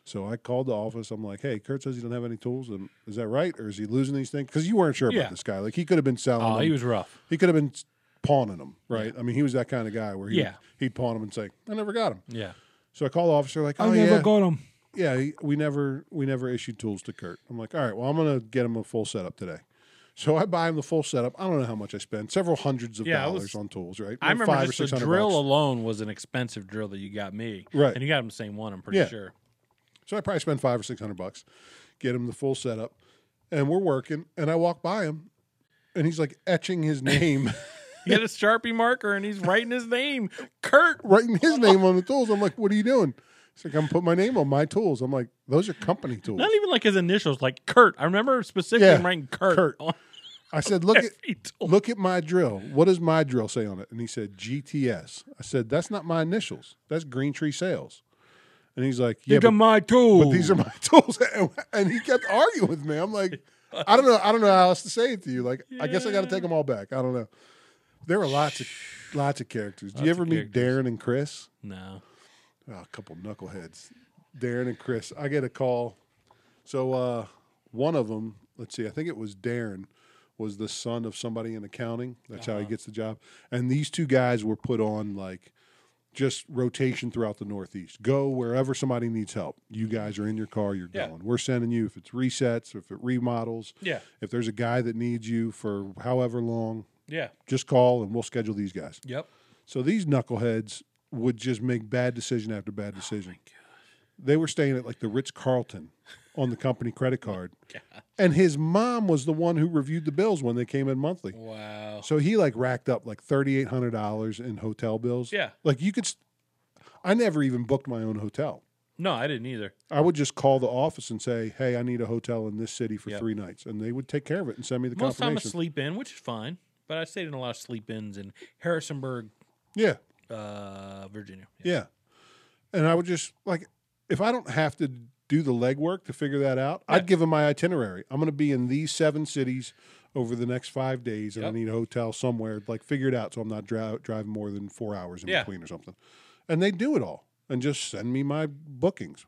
So I called the office. I'm like, hey, Kurt says he doesn't have any tools. And is that right? Or is he losing these things? Because you weren't sure yeah. about this guy. Like, he could have been selling Oh, them. He was rough. He could have been pawning them, right? Yeah. I mean, he was that kind of guy where he, yeah. he'd pawn them and say, I never got them. Yeah. So I called the officer like, oh, I never yeah. got them. Yeah, he, we, never, we never issued tools to Kurt. I'm like, all right, well, I'm going to get him a full setup today. So I buy him the full setup. I don't know how much I spend. Several hundreds of yeah, dollars was, on tools, right? Like I remember just the drill bucks. alone was an expensive drill that you got me. Right. And you got him the same one, I'm pretty yeah. sure. So I probably spent five or six hundred bucks, get him the full setup, and we're working. And I walk by him, and he's like etching his name. He had a Sharpie marker, and he's writing his name. Kurt. Writing his name on the tools. I'm like, what are you doing? It's like, I'm putting my name on my tools. I'm like, those are company tools. Not even like his initials, like Kurt. I remember specifically yeah, writing Kurt. Kurt. On I said, look at tool. look at my drill. What does my drill say on it? And he said, G T S. I said, that's not my initials. That's Green Tree Sales. And he's like, yeah, these but, are my tools. But these are my tools. And, and he kept arguing with me. I'm like, I don't know. I don't know how else to say it to you. Like, yeah. I guess I got to take them all back. I don't know. There were lots of lots of characters. Did you ever meet Darren and Chris? No. Oh, a couple knuckleheads. Darren and Chris. I get a call. So uh, one of them, let's see, I think it was Darren, was the son of somebody in accounting. That's uh-huh. how he gets the job. And these two guys were put on, like, just rotation throughout the Northeast. Go wherever somebody needs help. You guys are in your car. You're yeah. going. We're sending you if it's resets, if it remodels. Yeah. If there's a guy that needs you for however long. Yeah. Just call and we'll schedule these guys. Yep. So these knuckleheads would just make bad decision after bad decision. Oh my God. They were staying at like the Ritz-Carlton on the company credit card. God. And his mom was the one who reviewed the bills when they came in monthly. Wow. So he like racked up like thirty-eight hundred dollars in hotel bills. Yeah. Like you could, st- I never even booked my own hotel. No, I didn't either. I would just call the office and say, hey, I need a hotel in this city for yep. three nights. And they would take care of it and send me the Most confirmation. Most time I sleep in, which is fine. But I stayed in a lot of sleep-ins in Harrisonburg, yeah, uh, Virginia. Yeah. yeah. And I would just, like, if I don't have to do the legwork to figure that out, yeah. I'd give them my itinerary. I'm going to be in these seven cities over the next five days, and yep. I need a hotel somewhere. Like, figure it out so I'm not dri- driving more than four hours in yeah. between or something. And they do it all and just send me my bookings.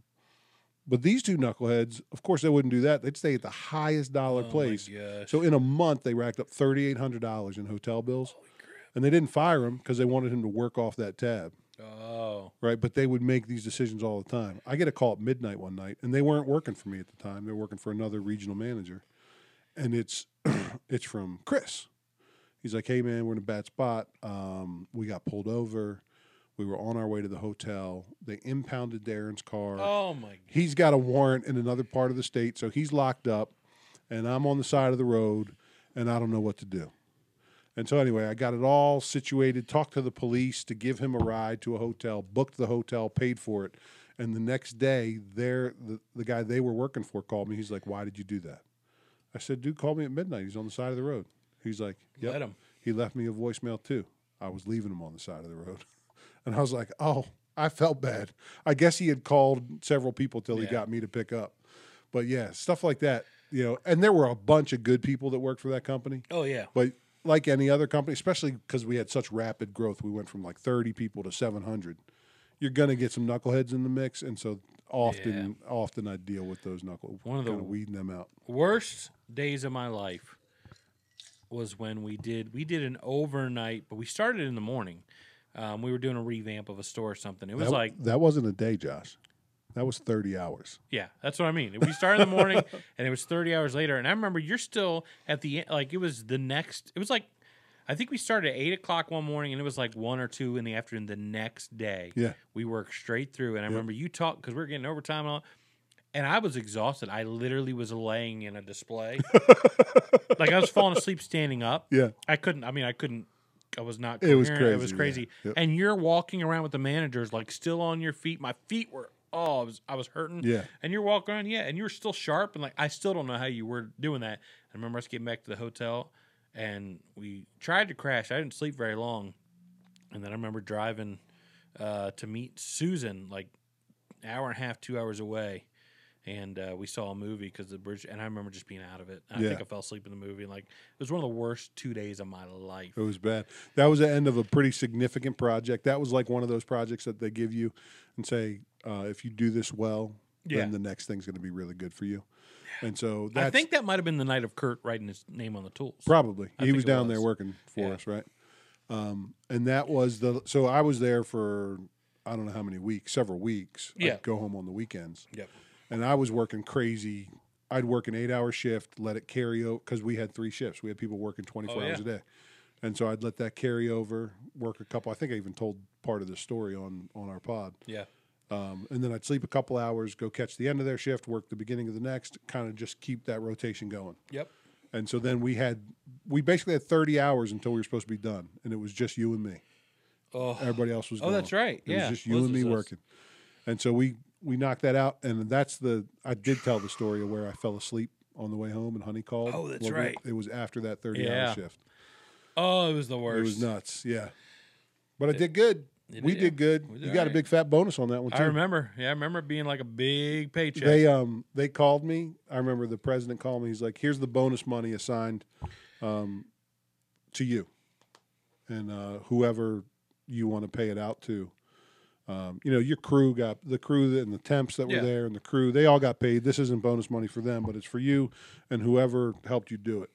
But these two knuckleheads, of course, they wouldn't do that. They'd stay at the highest dollar oh place. So in a month, they racked up thirty-eight hundred dollars in hotel bills. Holy crap. And they didn't fire him because they wanted him to work off that tab. Oh. Right? But they would make these decisions all the time. I get a call at midnight one night, and they weren't working for me at the time. They were working for another regional manager. And it's it's from Chris. He's like, hey, man, we're in a bad spot. Um, we got pulled over. We were on our way to the hotel. They impounded Darren's car. Oh, my God. He's got a warrant in another part of the state, so he's locked up, and I'm on the side of the road, and I don't know what to do. And so anyway, I got it all situated, talked to the police to give him a ride to a hotel, booked the hotel, paid for it. And the next day, the, the guy they were working for called me. He's like, why did you do that? I said, dude, call me at midnight. He's on the side of the road. He's like, yep. Let him. He left me a voicemail, too. I was leaving him on the side of the road. And I was like, oh, I felt bad. I guess he had called several people till yeah. he got me to pick up. But, yeah, stuff like that, you know. And there were a bunch of good people that worked for that company. Oh, yeah. But like any other company, especially because we had such rapid growth, we went from like thirty people to seven hundred. You're going to get some knuckleheads in the mix. And so often yeah. often I deal with those knuckleheads, One of the kind of weeding them out. Worst days of my life was when we did, we did an overnight, but we started in the morning. Um, we were doing a revamp of a store or something. It was that, like that wasn't a day, Josh. That was thirty hours. Yeah, that's what I mean. We started in the morning, and it was thirty hours later. And I remember you're still at the like it was the next. It was like I think we started at eight o'clock one morning, and it was like one or two in the afternoon the next day. Yeah, we worked straight through. And I yeah. remember you talked because we were getting overtime and all. And I was exhausted. I literally was laying in a display, like I was falling asleep standing up. Yeah, I couldn't. I mean, I couldn't. I was not coherent. It was crazy. It was crazy. Yeah. And you're walking around with the managers, like, still on your feet. My feet were, oh, I was, I was hurting. Yeah. And you're walking around, yeah, and you were still sharp. And, like, I still don't know how you were doing that. I remember us getting back to the hotel, and we tried to crash. I didn't sleep very long. And then I remember driving uh, to meet Susan, like, an hour and a half, two hours away. And uh, we saw a movie because the bridge, and I remember just being out of it. And yeah. I think I fell asleep in the movie. And like it was one of the worst two days of my life. It was bad. That was the end of a pretty significant project. That was like one of those projects that they give you and say, uh, if you do this well, yeah. then the next thing's going to be really good for you. Yeah. And so that's, I think that might have been the night of Kurt writing his name on the tools. Probably. I he was down was. there working for yeah. us, right? Um, and that was the. So I was there for I don't know how many weeks, several weeks. Yeah. I'd go home on the weekends. Yep. And I was working crazy. I'd work an eight-hour shift, let it carry over, because we had three shifts. We had people working twenty-four oh, hours yeah. a day. And so I'd let that carry over, work a couple. I think I even told part of the story on, on our pod. Yeah. Um, and then I'd sleep a couple hours, go catch the end of their shift, work the beginning of the next, kind of just keep that rotation going. Yep. And so then we had – we basically had thirty hours until we were supposed to be done, and it was just you and me. Oh. Everybody else was oh, gone. Oh, that's right. It yeah. was just you well, and me was... working. And so we – We knocked that out, and that's the – I did tell the story of where I fell asleep on the way home and Honey called. Oh, that's well, right. It was after that thirty-hour yeah. shift. Oh, it was the worst. It was nuts, yeah. But it, I did good. It, we yeah. did good. We did you got right. a big fat bonus on that one, too. I remember. Yeah, I remember it being like a big paycheck. They um they called me. I remember the president called me. He's like, here's the bonus money assigned um, to you. and uh, whoever you want to pay it out to. Um, you know, your crew got the crew and the temps that were yeah. there and the crew, they all got paid. This isn't bonus money for them, but it's for you and whoever helped you do it.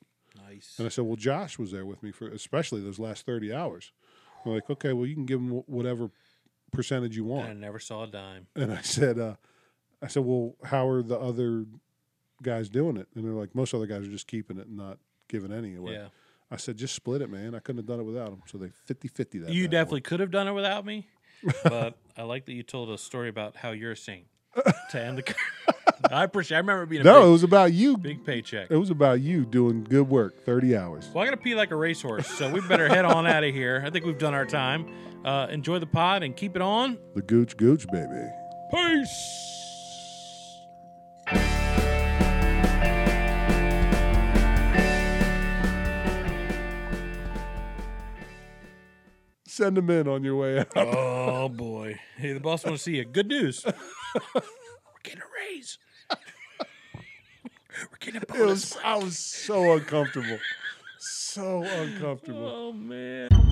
Nice. And I said, well, Josh was there with me for especially those last thirty hours. I'm like, okay, well, you can give him whatever percentage you want. And I never saw a dime. And I said, uh, I said, well, how are the other guys doing it? And they're like, most other guys are just keeping it and not giving any away. Yeah. I said, just split it, man. I couldn't have done it without them. So they fifty fifty that. You definitely could have done it without me. But I like that you told a story about how you're a saint to end the. I appreciate. I remember being a no. Big, it was about you. Big paycheck. It was about you doing good work. Thirty hours. Well, I gotta pee like a racehorse, so we better head on out of here. I think we've done our time. Uh, enjoy the pod and keep it on. The gooch, gooch, baby. Peace. Send them in on your way out. Oh, boy. Hey, the boss wants to see you. Good news. We're getting a raise. We're getting a bonus. It was, I was so uncomfortable. So uncomfortable. Oh, man.